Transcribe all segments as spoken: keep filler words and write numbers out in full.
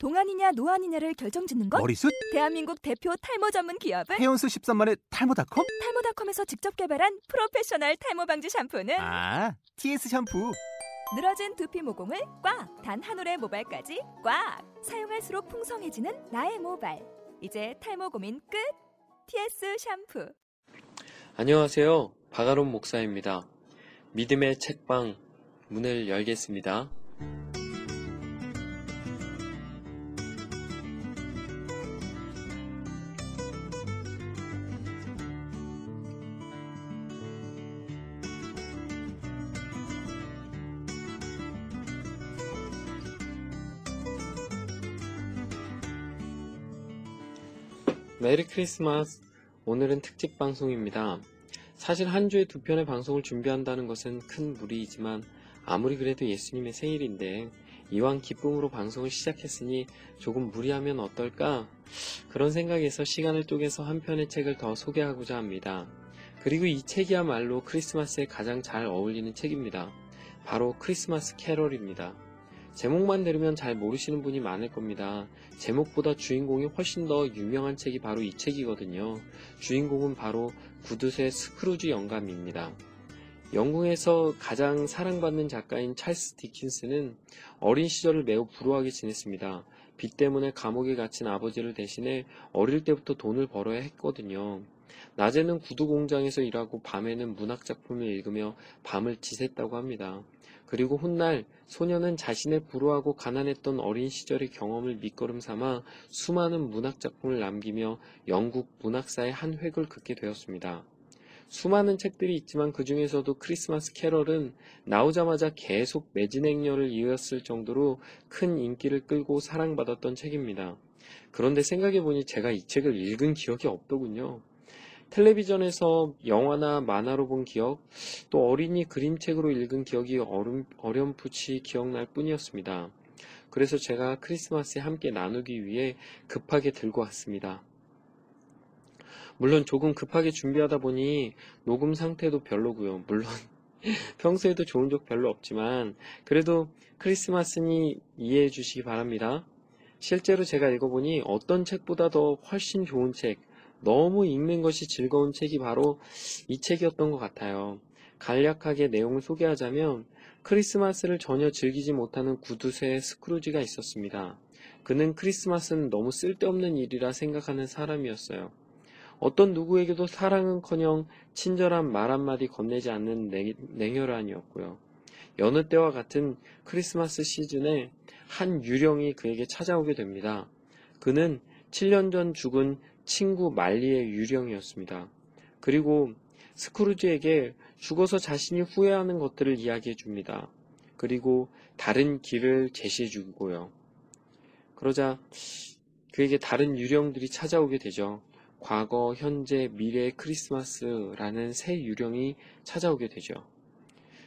동안이냐 노안이냐를 결정짓는 것? 머리숱? 대한민국 대표 탈모 전문 기업은? 해온수 십삼만의 탈모닷컴? 탈모닷컴에서 직접 개발한 프로페셔널 탈모 방지 샴푸는? 아, 티에스 샴푸! 늘어진 두피 모공을 꽉! 단 한 올의 모발까지 꽉! 사용할수록 풍성해지는 나의 모발! 이제 탈모 고민 끝! 티에스 샴푸! 안녕하세요. 박아론 목사입니다. 믿음의 책방 문을 열겠습니다. 메리 크리스마스! 오늘은 특집 방송입니다. 사실 한 주에 두 편의 방송을 준비한다는 것은 큰 무리이지만 아무리 그래도 예수님의 생일인데 이왕 기쁨으로 방송을 시작했으니 조금 무리하면 어떨까? 그런 생각에서 시간을 쪼개서 한 편의 책을 더 소개하고자 합니다. 그리고 이 책이야말로 크리스마스에 가장 잘 어울리는 책입니다. 바로 크리스마스 캐럴입니다. 제목만 들으면 잘 모르시는 분이 많을 겁니다. 제목보다 주인공이 훨씬 더 유명한 책이 바로 이 책이거든요. 주인공은 바로 구두쇠 스크루지 영감입니다. 영국에서 가장 사랑받는 작가인 찰스 디킨스는 어린 시절을 매우 불우하게 지냈습니다. 빚 때문에 감옥에 갇힌 아버지를 대신해 어릴 때부터 돈을 벌어야 했거든요. 낮에는 구두 공장에서 일하고 밤에는 문학 작품을 읽으며 밤을 지샜다고 합니다. 그리고 훗날 소녀는 자신의 불우하고 가난했던 어린 시절의 경험을 밑거름 삼아 수많은 문학 작품을 남기며 영국 문학사의 한 획을 긋게 되었습니다. 수많은 책들이 있지만 그 중에서도 크리스마스 캐럴은 나오자마자 계속 매진행렬을 이었을 정도로 큰 인기를 끌고 사랑받았던 책입니다. 그런데 생각해보니 제가 이 책을 읽은 기억이 없더군요. 텔레비전에서 영화나 만화로 본 기억, 또 어린이 그림책으로 읽은 기억이 어름, 어렴풋이 기억날 뿐이었습니다. 그래서 제가 크리스마스에 함께 나누기 위해 급하게 들고 왔습니다. 물론 조금 급하게 준비하다 보니 녹음 상태도 별로고요. 물론 평소에도 좋은 적 별로 없지만 그래도 크리스마스니 이해해 주시기 바랍니다. 실제로 제가 읽어보니 어떤 책보다 더 훨씬 좋은 책, 너무 읽는 것이 즐거운 책이 바로 이 책이었던 것 같아요. 간략하게 내용을 소개하자면 크리스마스를 전혀 즐기지 못하는 구두쇠 스크루지가 있었습니다. 그는 크리스마스는 너무 쓸데없는 일이라 생각하는 사람이었어요. 어떤 누구에게도 사랑은커녕 친절한 말 한마디 건네지 않는 냉혈한이었고요. 여느 때와 같은 크리스마스 시즌에 한 유령이 그에게 찾아오게 됩니다. 그는 칠 년 전 죽은 친구 말리의 유령이었습니다. 그리고 스크루지에게 죽어서 자신이 후회하는 것들을 이야기해 줍니다. 그리고 다른 길을 제시해 주고요. 그러자 그에게 다른 유령들이 찾아오게 되죠. 과거, 현재, 미래의 크리스마스라는 새 유령이 찾아오게 되죠.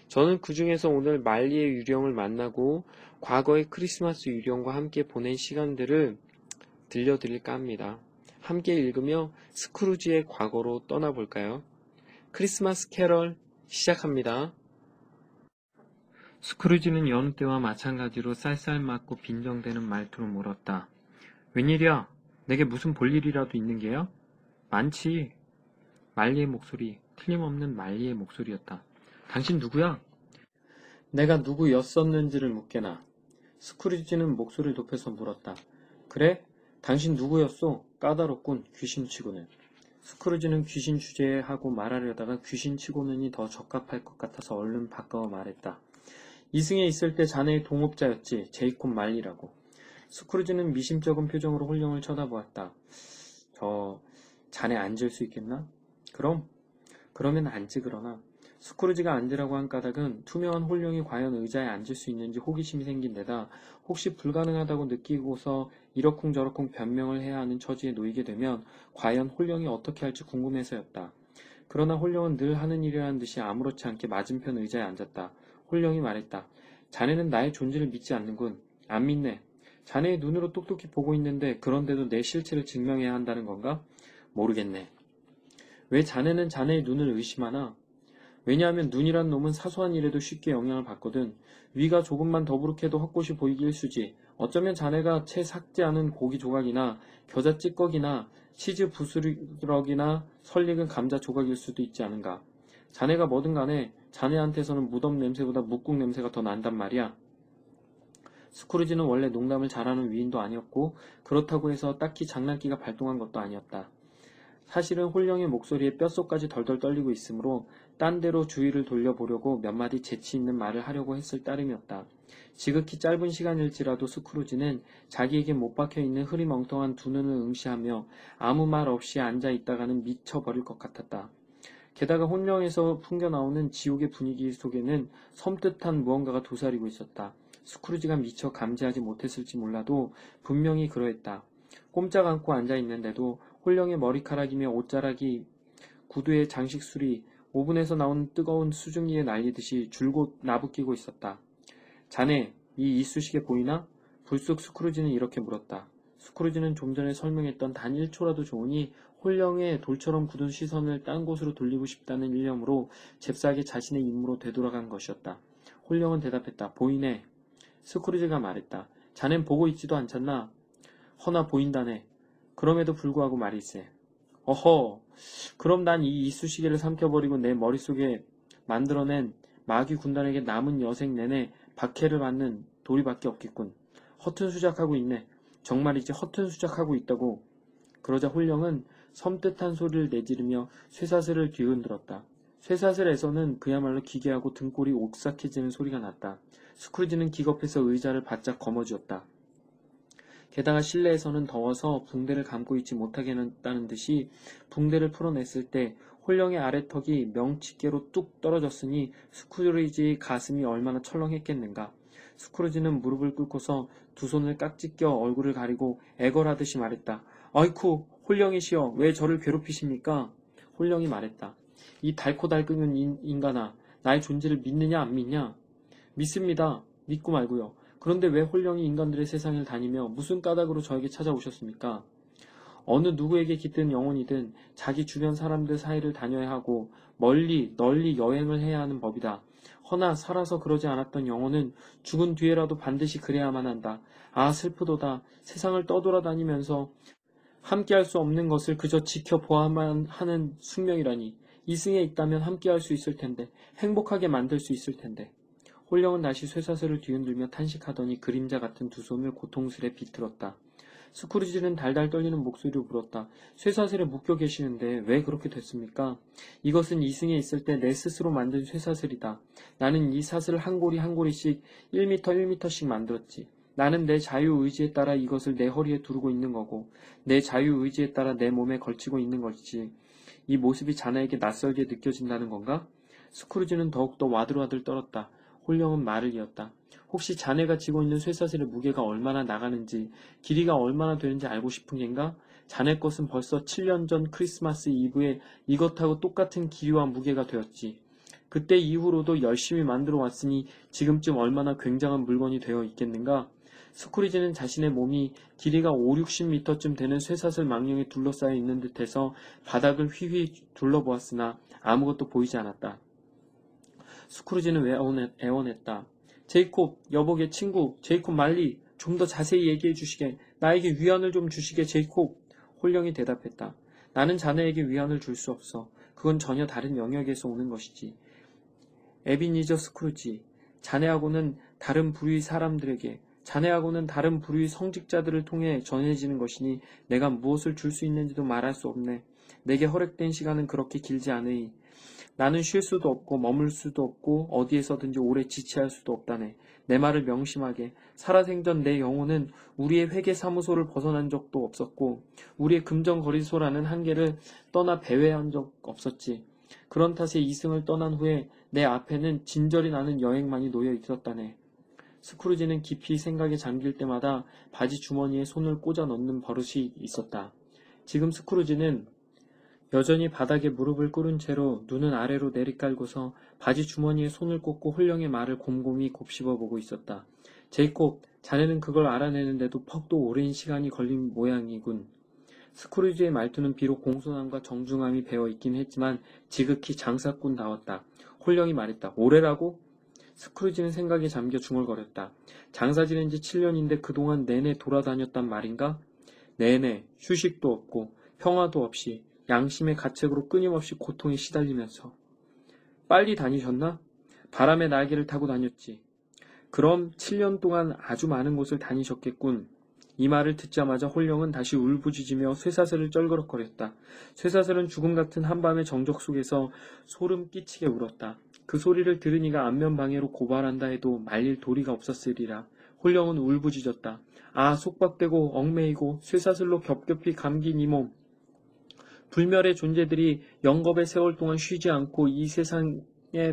저는 그 중에서 오늘 말리의 유령을 만나고 과거의 크리스마스 유령과 함께 보낸 시간들을 들려드릴까 합니다. 함께 읽으며 스크루지의 과거로 떠나볼까요? 크리스마스 캐럴 시작합니다. 스크루지는 여느 때와 마찬가지로 쌀쌀 맞고 빈정대는 말투로 물었다. 웬일이야? 내게 무슨 볼일이라도 있는 게야? 많지. 말리의 목소리, 틀림없는 말리의 목소리였다. 당신 누구야? 내가 누구였었는지를 묻게나. 스크루지는 목소리를 높여서 물었다. 그래? 당신 누구였소? 까다롭군, 귀신치고는. 스크루지는 귀신 주제에 하고 말하려다가 귀신치고는이 더 적합할 것 같아서 얼른 바꿔 말했다. 이승에 있을 때 자네의 동업자였지, 제이콥 말리라고. 스크루지는 미심쩍은 표정으로 홀령을 쳐다보았다. 저... 자네 앉을 수 있겠나? 그럼? 그러면 앉지 그러나. 스크루지가 앉으라고 한 까닭은 투명한 홀령이 과연 의자에 앉을 수 있는지 호기심이 생긴 데다 혹시 불가능하다고 느끼고서 이러쿵저러쿵 변명을 해야 하는 처지에 놓이게 되면 과연 홀령이 어떻게 할지 궁금해서였다. 그러나 홀령은 늘 하는 일이라는 듯이 아무렇지 않게 맞은편 의자에 앉았다. 홀령이 말했다. 자네는 나의 존재를 믿지 않는군. 안 믿네. 자네의 눈으로 똑똑히 보고 있는데 그런데도 내 실체를 증명해야 한다는 건가? 모르겠네. 왜 자네는 자네의 눈을 의심하나? 왜냐하면 눈이란 놈은 사소한 일에도 쉽게 영향을 받거든. 위가 조금만 더부룩해도 헛것이 보이기 일쑤지 어쩌면 자네가 채 삭제하는 고기 조각이나 겨자 찌꺼기나 치즈 부스러기나 설익은 감자 조각일 수도 있지 않은가. 자네가 뭐든 간에 자네한테서는 무덤 냄새보다 묵국 냄새가 더 난단 말이야. 스크루지는 원래 농담을 잘하는 위인도 아니었고 그렇다고 해서 딱히 장난기가 발동한 것도 아니었다. 사실은 홀령의 목소리에 뼛속까지 덜덜 떨리고 있으므로 딴 데로 주의를 돌려보려고 몇 마디 재치 있는 말을 하려고 했을 따름이었다. 지극히 짧은 시간일지라도 스크루지는 자기에게 못 박혀있는 흐리멍텅한 두 눈을 응시하며 아무 말 없이 앉아있다가는 미쳐버릴 것 같았다. 게다가 혼령에서 풍겨나오는 지옥의 분위기 속에는 섬뜩한 무언가가 도사리고 있었다. 스크루지가 미처 감지하지 못했을지 몰라도 분명히 그러했다. 꼼짝 않고 앉아있는데도 홀령의 머리카락이며 옷자락이 구두의 장식술이 오븐에서 나온 뜨거운 수증기에 날리듯이 줄곧 나부끼고 있었다. 자네, 이 이쑤시개 보이나? 불쑥 스크루지는 이렇게 물었다. 스크루지는 좀 전에 설명했던 단 일 초라도 좋으니 홀령의 돌처럼 굳은 시선을 딴 곳으로 돌리고 싶다는 일념으로 잽싸게 자신의 임무로 되돌아간 것이었다. 홀령은 대답했다. 보이네. 스크루지가 말했다. 자넨 보고 있지도 않잖나. 허나 보인다네. 그럼에도 불구하고 말일세. 어허, 그럼 난 이 이쑤시개를 삼켜버리고 내 머릿속에 만들어낸 마귀 군단에게 남은 여생 내내 박해를 받는 도리밖에 없겠군. 허튼 수작하고 있네. 정말이지 허튼 수작하고 있다고. 그러자 홀령은 섬뜩한 소리를 내지르며 쇠사슬을 뒤흔들었다. 쇠사슬에서는 그야말로 기괴하고 등골이 옥삭해지는 소리가 났다. 스크루지는 기겁해서 의자를 바짝 거머쥐었다. 게다가 실내에서는 더워서 붕대를 감고 있지 못하게 했다는 듯이 붕대를 풀어냈을 때 홀령의 아래턱이 명치께로 뚝 떨어졌으니 스크루지 가슴이 얼마나 철렁했겠는가. 스크루지는 무릎을 꿇고서 두 손을 깍지 껴 얼굴을 가리고 애걸하듯이 말했다. 아이쿠, 홀령이시여, 왜 저를 괴롭히십니까? 홀령이 말했다. 이 달코달끓는 인간아, 나의 존재를 믿느냐 안 믿냐? 믿습니다. 믿고 말고요. 그런데 왜 홀령이 인간들의 세상을 다니며 무슨 까닭으로 저에게 찾아오셨습니까? 어느 누구에게 깃든 영혼이든 자기 주변 사람들 사이를 다녀야 하고 멀리 널리 여행을 해야 하는 법이다. 허나 살아서 그러지 않았던 영혼은 죽은 뒤에라도 반드시 그래야만 한다. 아, 슬프도다. 세상을 떠돌아다니면서 함께할 수 없는 것을 그저 지켜보아만 하는 숙명이라니. 이승에 있다면 함께할 수 있을 텐데, 행복하게 만들 수 있을 텐데. 홀령은 다시 쇠사슬을 뒤흔들며 탄식하더니 그림자 같은 두 손을 고통스레 비틀었다. 스크루지는 달달 떨리는 목소리로 물었다. 쇠사슬에 묶여 계시는데 왜 그렇게 됐습니까? 이것은 이승에 있을 때 내 스스로 만든 쇠사슬이다. 나는 이 사슬 한 고리 한 고리씩 일 미터 일 미터씩 만들었지. 나는 내 자유의지에 따라 이것을 내 허리에 두르고 있는 거고 내 자유의지에 따라 내 몸에 걸치고 있는 것이지. 이 모습이 자네에게 낯설게 느껴진다는 건가? 스크루지는 더욱더 와들와들 떨었다. 홀령은 말을 이었다. 혹시 자네가 지고 있는 쇠사슬의 무게가 얼마나 나가는지 길이가 얼마나 되는지 알고 싶은 겐가? 자네 것은 벌써 칠 년 전 크리스마스 이브에 이것하고 똑같은 길이와 무게가 되었지. 그때 이후로도 열심히 만들어 왔으니 지금쯤 얼마나 굉장한 물건이 되어 있겠는가? 스크루지는 자신의 몸이 길이가 오륙십 미터쯤 되는 쇠사슬 망령에 둘러싸여 있는 듯해서 바닥을 휘휘 둘러보았으나 아무것도 보이지 않았다. 스크루지는 애원했다. 제이콥, 여보게 친구, 제이콥 말리, 좀 더 자세히 얘기해 주시게, 나에게 위안을 좀 주시게, 제이콥. 홀령이 대답했다. 나는 자네에게 위안을 줄 수 없어. 그건 전혀 다른 영역에서 오는 것이지. 에비니저 스크루지, 자네하고는 다른 부류의 사람들에게, 자네하고는 다른 부류의 성직자들을 통해 전해지는 것이니 내가 무엇을 줄 수 있는지도 말할 수 없네. 내게 허락된 시간은 그렇게 길지 않으니. 나는 쉴 수도 없고 머물 수도 없고 어디에서든지 오래 지체할 수도 없다네. 내 말을 명심하게. 살아생전 내 영혼은 우리의 회계사무소를 벗어난 적도 없었고 우리의 금전거래소라는 한계를 떠나 배회한 적 없었지. 그런 탓에 이승을 떠난 후에 내 앞에는 진절이 나는 여행만이 놓여 있었다네. 스크루지는 깊이 생각에 잠길 때마다 바지 주머니에 손을 꽂아 넣는 버릇이 있었다. 지금 스크루지는 여전히 바닥에 무릎을 꿇은 채로 눈은 아래로 내리깔고서 바지 주머니에 손을 꽂고 홀령의 말을 곰곰이 곱씹어 보고 있었다. 제이콥, 자네는 그걸 알아내는데도 퍽도 오랜 시간이 걸린 모양이군. 스크루지의 말투는 비록 공손함과 정중함이 배어 있긴 했지만 지극히 장사꾼다웠다. 홀령이 말했다. 오래라고? 스크루지는 생각에 잠겨 중얼거렸다. 장사 지낸 지 칠 년인데 그동안 내내 돌아다녔단 말인가? 내내 휴식도 없고 평화도 없이 양심의 가책으로 끊임없이 고통에 시달리면서. 빨리 다니셨나? 바람의 날개를 타고 다녔지. 그럼 칠 년 동안 아주 많은 곳을 다니셨겠군. 이 말을 듣자마자 홀령은 다시 울부짖으며 쇠사슬을 쩔그럭거렸다. 쇠사슬은 죽음 같은 한밤의 정적 속에서 소름 끼치게 울었다. 그 소리를 들으니가 안면방해로 고발한다 해도 말릴 도리가 없었으리라. 홀령은 울부짖었다. 아, 속박되고 얽매이고 쇠사슬로 겹겹이 감긴 이 몸. 불멸의 존재들이 영겁의 세월 동안 쉬지 않고 이 세상에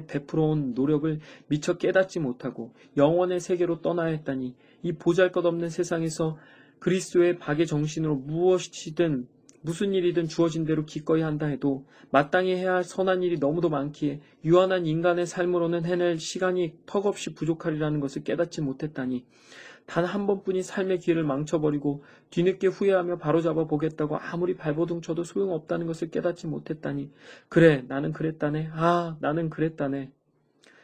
베풀어온 노력을 미처 깨닫지 못하고 영원의 세계로 떠나야 했다니, 이 보잘것없는 세상에서 그리스도의 박의 정신으로 무엇이든 무슨 일이든 주어진 대로 기꺼이 한다 해도 마땅히 해야 할 선한 일이 너무도 많기에 유한한 인간의 삶으로는 해낼 시간이 턱없이 부족하리라는 것을 깨닫지 못했다니, 단 한 번뿐인 삶의 기회를 망쳐버리고 뒤늦게 후회하며 바로잡아 보겠다고 아무리 발버둥 쳐도 소용없다는 것을 깨닫지 못했다니, 그래 나는 그랬다네, 아 나는 그랬다네.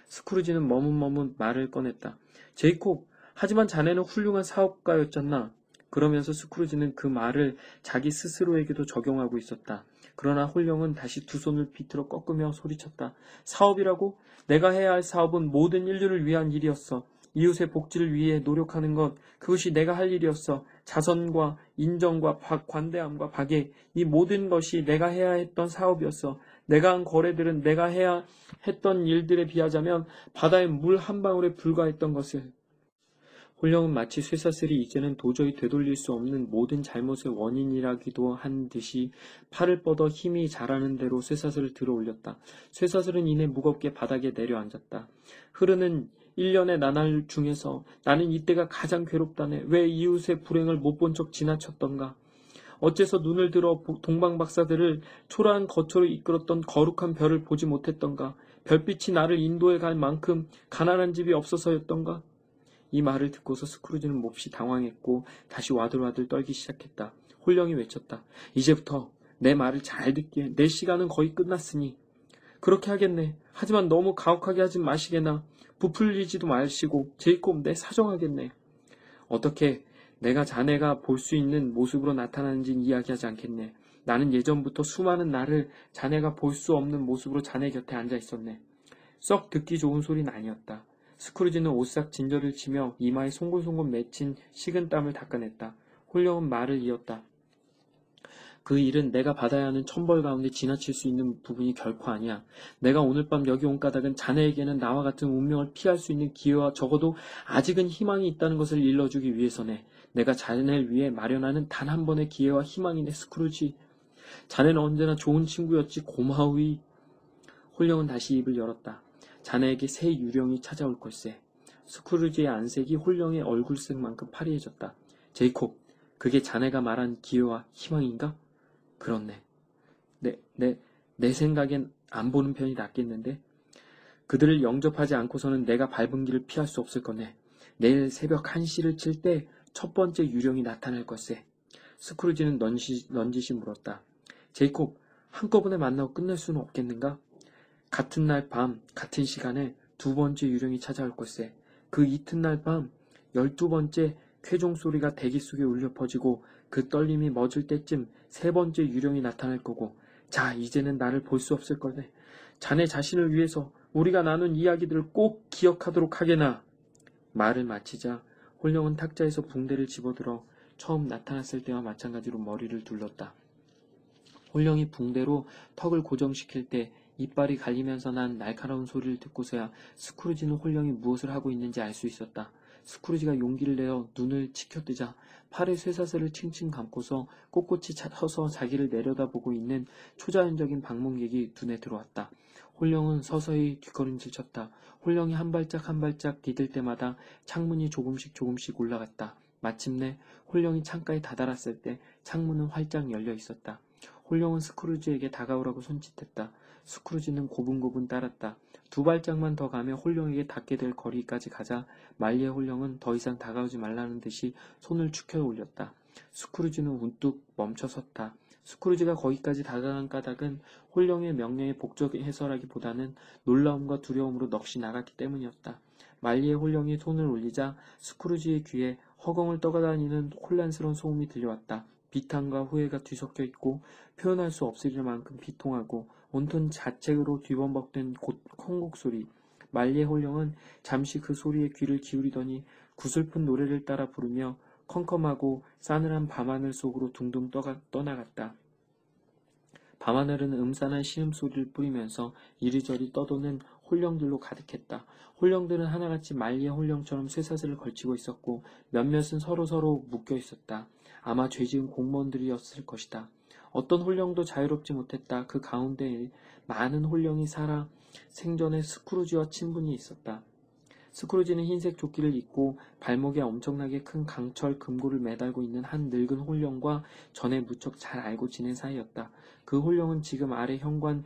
스크루지는 머뭇머뭇 말을 꺼냈다. 제이콥, 하지만 자네는 훌륭한 사업가였잖나. 그러면서 스크루지는 그 말을 자기 스스로에게도 적용하고 있었다. 그러나 홀령은 다시 두 손을 비틀어 꺾으며 소리쳤다. 사업이라고? 내가 해야 할 사업은 모든 인류를 위한 일이었어. 이웃의 복지를 위해 노력하는 것, 그것이 내가 할 일이었어. 자선과 인정과 박, 관대함과 박애, 이 모든 것이 내가 해야 했던 사업이었어. 내가 한 거래들은 내가 해야 했던 일들에 비하자면 바다의 물 한 방울에 불과했던 것을. 홀령은 마치 쇠사슬이 이제는 도저히 되돌릴 수 없는 모든 잘못의 원인이라기도 한 듯이 팔을 뻗어 힘이 자라는 대로 쇠사슬을 들어 올렸다. 쇠사슬은 이내 무겁게 바닥에 내려앉았다. 흐르는 일 년의 나날 중에서 나는 이때가 가장 괴롭다네. 왜 이웃의 불행을 못 본 척 지나쳤던가. 어째서 눈을 들어 동방박사들을 초라한 거처로 이끌었던 거룩한 별을 보지 못했던가. 별빛이 나를 인도해 갈 만큼 가난한 집이 없어서였던가. 이 말을 듣고서 스크루지는 몹시 당황했고 다시 와들와들 떨기 시작했다. 홀령이 외쳤다. 이제부터 내 말을 잘 듣게. 내 시간은 거의 끝났으니. 그렇게 하겠네. 하지만 너무 가혹하게 하진 마시게나. 부풀리지도 마시고. 제이콥, 내 사정하겠네. 어떻게 내가 자네가 볼 수 있는 모습으로 나타나는지는 이야기하지 않겠네. 나는 예전부터 수많은 나를 자네가 볼 수 없는 모습으로 자네 곁에 앉아 있었네. 썩 듣기 좋은 소리는 아니었다. 스크루지는 오싹 진저를 치며 이마에 송골송골 맺힌 식은 땀을 닦아냈다. 홀령은 말을 이었다. 그 일은 내가 받아야 하는 천벌 가운데 지나칠 수 있는 부분이 결코 아니야. 내가 오늘 밤 여기 온 까닭은 자네에게는 나와 같은 운명을 피할 수 있는 기회와 적어도 아직은 희망이 있다는 것을 일러주기 위해서네. 내가 자네를 위해 마련하는 단 한 번의 기회와 희망이네, 스크루지. 자네는 언제나 좋은 친구였지. 고마우이. 홀령은 다시 입을 열었다. 자네에게 새 유령이 찾아올 걸세. 스크루지의 안색이 홀령의 얼굴색만큼 파리해졌다. 제이콥, 그게 자네가 말한 기회와 희망인가? 그렇네. 내, 내, 내 생각엔 안 보는 편이 낫겠는데? 그들을 영접하지 않고서는 내가 밟은 길을 피할 수 없을 거네. 내일 새벽 한 시를 칠 때 첫 번째 유령이 나타날 걸세. 스크루지는 넌시, 넌지시 물었다. 제이콥, 한꺼번에 만나고 끝낼 수는 없겠는가? 같은 날 밤 같은 시간에 두 번째 유령이 찾아올 것세. 그 이튿날 밤 열두 번째 쾌종 소리가 대기 속에 울려 퍼지고 그 떨림이 멎을 때쯤 세 번째 유령이 나타날 거고, 자 이제는 나를 볼 수 없을 거네. 자네 자신을 위해서 우리가 나눈 이야기들을 꼭 기억하도록 하게나. 말을 마치자 홀령은 탁자에서 붕대를 집어들어 처음 나타났을 때와 마찬가지로 머리를 둘렀다. 홀령이 붕대로 턱을 고정시킬 때 이빨이 갈리면서 난 날카로운 소리를 듣고서야 스크루지는 홀령이 무엇을 하고 있는지 알 수 있었다. 스크루지가 용기를 내어 눈을 치켜뜨자 팔에 쇠사슬을 칭칭 감고서 꼿꼿이 서서 자기를 내려다보고 있는 초자연적인 방문객이 눈에 들어왔다. 홀령은 서서히 뒷걸음질 쳤다. 홀령이 한 발짝 한 발짝 디딜 때마다 창문이 조금씩 조금씩 올라갔다. 마침내 홀령이 창가에 다다랐을 때 창문은 활짝 열려 있었다. 홀령은 스크루지에게 다가오라고 손짓했다. 스크루지는 고분고분 따랐다. 두 발짝만 더 가며 홀령에게 닿게 될 거리까지 가자 말리의 홀령은 더 이상 다가오지 말라는 듯이 손을 축혀 올렸다. 스크루지는 운뚝 멈춰섰다. 스크루지가 거기까지 다가간 까닭은 홀령의 명령에 복종해서라기보다는 놀라움과 두려움으로 넋이 나갔기 때문이었다. 말리의 홀령이 손을 올리자 스크루지의 귀에 허공을 떠다니는 혼란스러운 소음이 들려왔다. 비탄과 후회가 뒤섞여 있고 표현할 수 없을 만큼 비통하고 온통 자책으로 뒤범벅된 콩곡 소리. 말리의 홀령은 잠시 그 소리에 귀를 기울이더니 구슬픈 노래를 따라 부르며 컴컴하고 싸늘한 밤하늘 속으로 둥둥 떠가, 떠나갔다. 밤하늘은 음산한 신음소리를 뿌리면서 이리저리 떠도는 홀령들로 가득했다. 홀령들은 하나같이 말리의 홀령처럼 쇠사슬을 걸치고 있었고 몇몇은 서로서로 묶여 있었다. 아마 죄지은 공무원들이었을 것이다. 어떤 홀령도 자유롭지 못했다. 그 가운데 많은 홀령이 살아 생전에 스크루지와 친분이 있었다. 스크루지는 흰색 조끼를 입고 발목에 엄청나게 큰 강철 금고를 매달고 있는 한 늙은 홀령과 전에 무척 잘 알고 지낸 사이였다. 그 홀령은 지금 아래 현관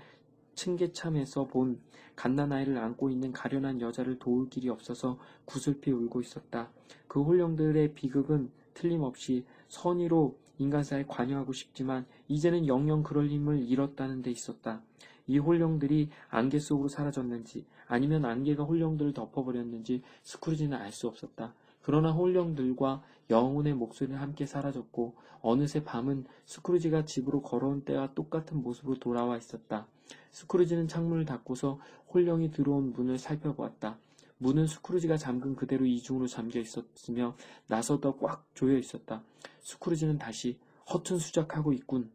층계참에서 본 갓난아이를 안고 있는 가련한 여자를 도울 길이 없어서 구슬피 울고 있었다. 그 홀령들의 비극은 틀림없이 선의로 인간사에 관여하고 싶지만 이제는 영영 그럴 힘을 잃었다는 데 있었다. 이 홀령들이 안개 속으로 사라졌는지 아니면 안개가 홀령들을 덮어버렸는지 스크루지는 알 수 없었다. 그러나 홀령들과 영혼의 목소리는 함께 사라졌고 어느새 밤은 스크루지가 집으로 걸어온 때와 똑같은 모습으로 돌아와 있었다. 스크루지는 창문을 닫고서 홀령이 들어온 문을 살펴보았다. 문은 스크루지가 잠근 그대로 이중으로 잠겨 있었으며 나서도 꽉 조여 있었다. 스크루지는 다시 허튼 수작하고 있군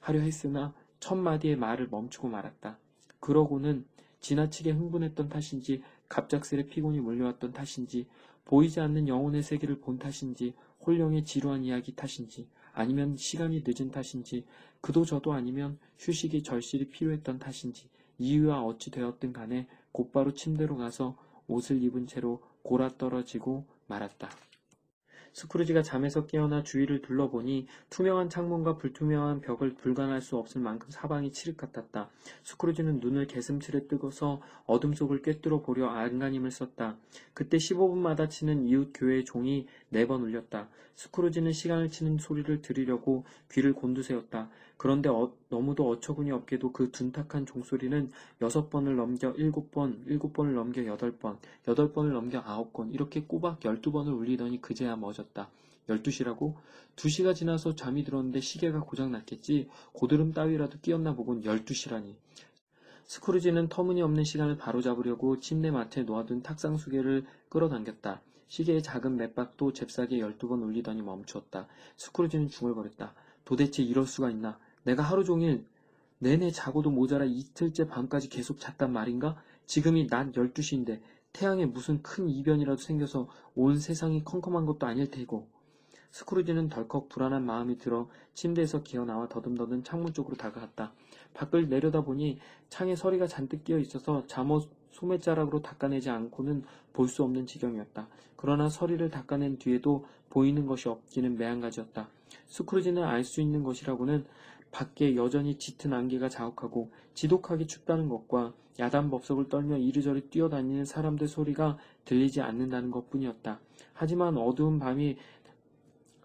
하려 했으나 첫 마디의 말을 멈추고 말았다. 그러고는 지나치게 흥분했던 탓인지 갑작스레 피곤이 몰려왔던 탓인지 보이지 않는 영혼의 세계를 본 탓인지 홀령의 지루한 이야기 탓인지 아니면 시간이 늦은 탓인지 그도 저도 아니면 휴식이 절실히 필요했던 탓인지 이유와 어찌 되었든 간에 곧바로 침대로 가서 옷을 입은 채로 골아떨어지고 말았다. 스크루지가 잠에서 깨어나 주위를 둘러보니 투명한 창문과 불투명한 벽을 불가할 수 없을 만큼 사방이 칠흑 같았다. 스크루지는 눈을 개슴츠레 뜨고서 어둠 속을 꿰뚫어 보려 안간힘을 썼다. 그때 십오 분마다 치는 이웃 교회의 종이 네 번 울렸다. 스크루지는 시간을 치는 소리를 들으려고 귀를 곤두세웠다. 그런데 어, 너무도 어처구니 없게도 그 둔탁한 종소리는 여섯 번을 넘겨 일곱 번, 일곱 번을 넘겨 여덟 번, 여덟 번을 넘겨 아홉 번 이렇게 꼬박 열두 번을 울리더니 그제야 멎었다. 열두 시라고? 두 시가 지나서 잠이 들었는데 시계가 고장났겠지. 고드름 따위라도 끼었나 보군. 열두 시라니. 스크루지는 터무니없는 시간을 바로잡으려고 침대 마트에 놓아둔 탁상 수개를 끌어당겼다. 시계의 작은 맥박도 잽싸게 열두 번 울리더니 멈추었다. 스크루지는 중얼거렸다. 도대체 이럴 수가 있나? 내가 하루 종일 내내 자고도 모자라 이틀째 밤까지 계속 잤단 말인가? 지금이 낮 열두 시인데 태양에 무슨 큰 이변이라도 생겨서 온 세상이 컴컴한 것도 아닐 테고. 스크루지는 덜컥 불안한 마음이 들어 침대에서 기어나와 더듬더듬 창문 쪽으로 다가갔다. 밖을 내려다보니 창에 서리가 잔뜩 끼어 있어서 잠옷 소매자락으로 닦아내지 않고는 볼 수 없는 지경이었다. 그러나 서리를 닦아낸 뒤에도 보이는 것이 없기는 매한가지였다. 스크루지는 알 수 있는 것이라고는 밖에 여전히 짙은 안개가 자욱하고 지독하게 춥다는 것과 야단법석을 떨며 이리저리 뛰어다니는 사람들 소리가 들리지 않는다는 것뿐이었다. 하지만 어두운 밤이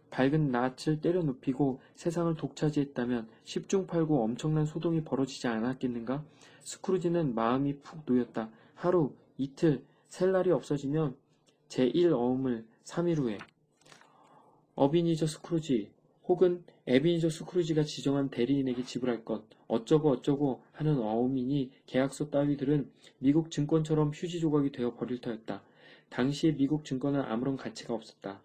밝은 낯을 때려눕히고 세상을 독차지했다면 십중팔구 엄청난 소동이 벌어지지 않았겠는가? 스크루지는 마음이 푹 놓였다. 하루, 이틀, 셀 날이 없어지면 제일 어음을 삼 일 후에 어비니저 스크루지 혹은 에비니저 스크루지가 지정한 대리인에게 지불할 것 어쩌고 어쩌고 하는 어음이니 계약서 따위들은 미국 증권처럼 휴지 조각이 되어 버릴 터였다. 당시의 미국 증권은 아무런 가치가 없었다.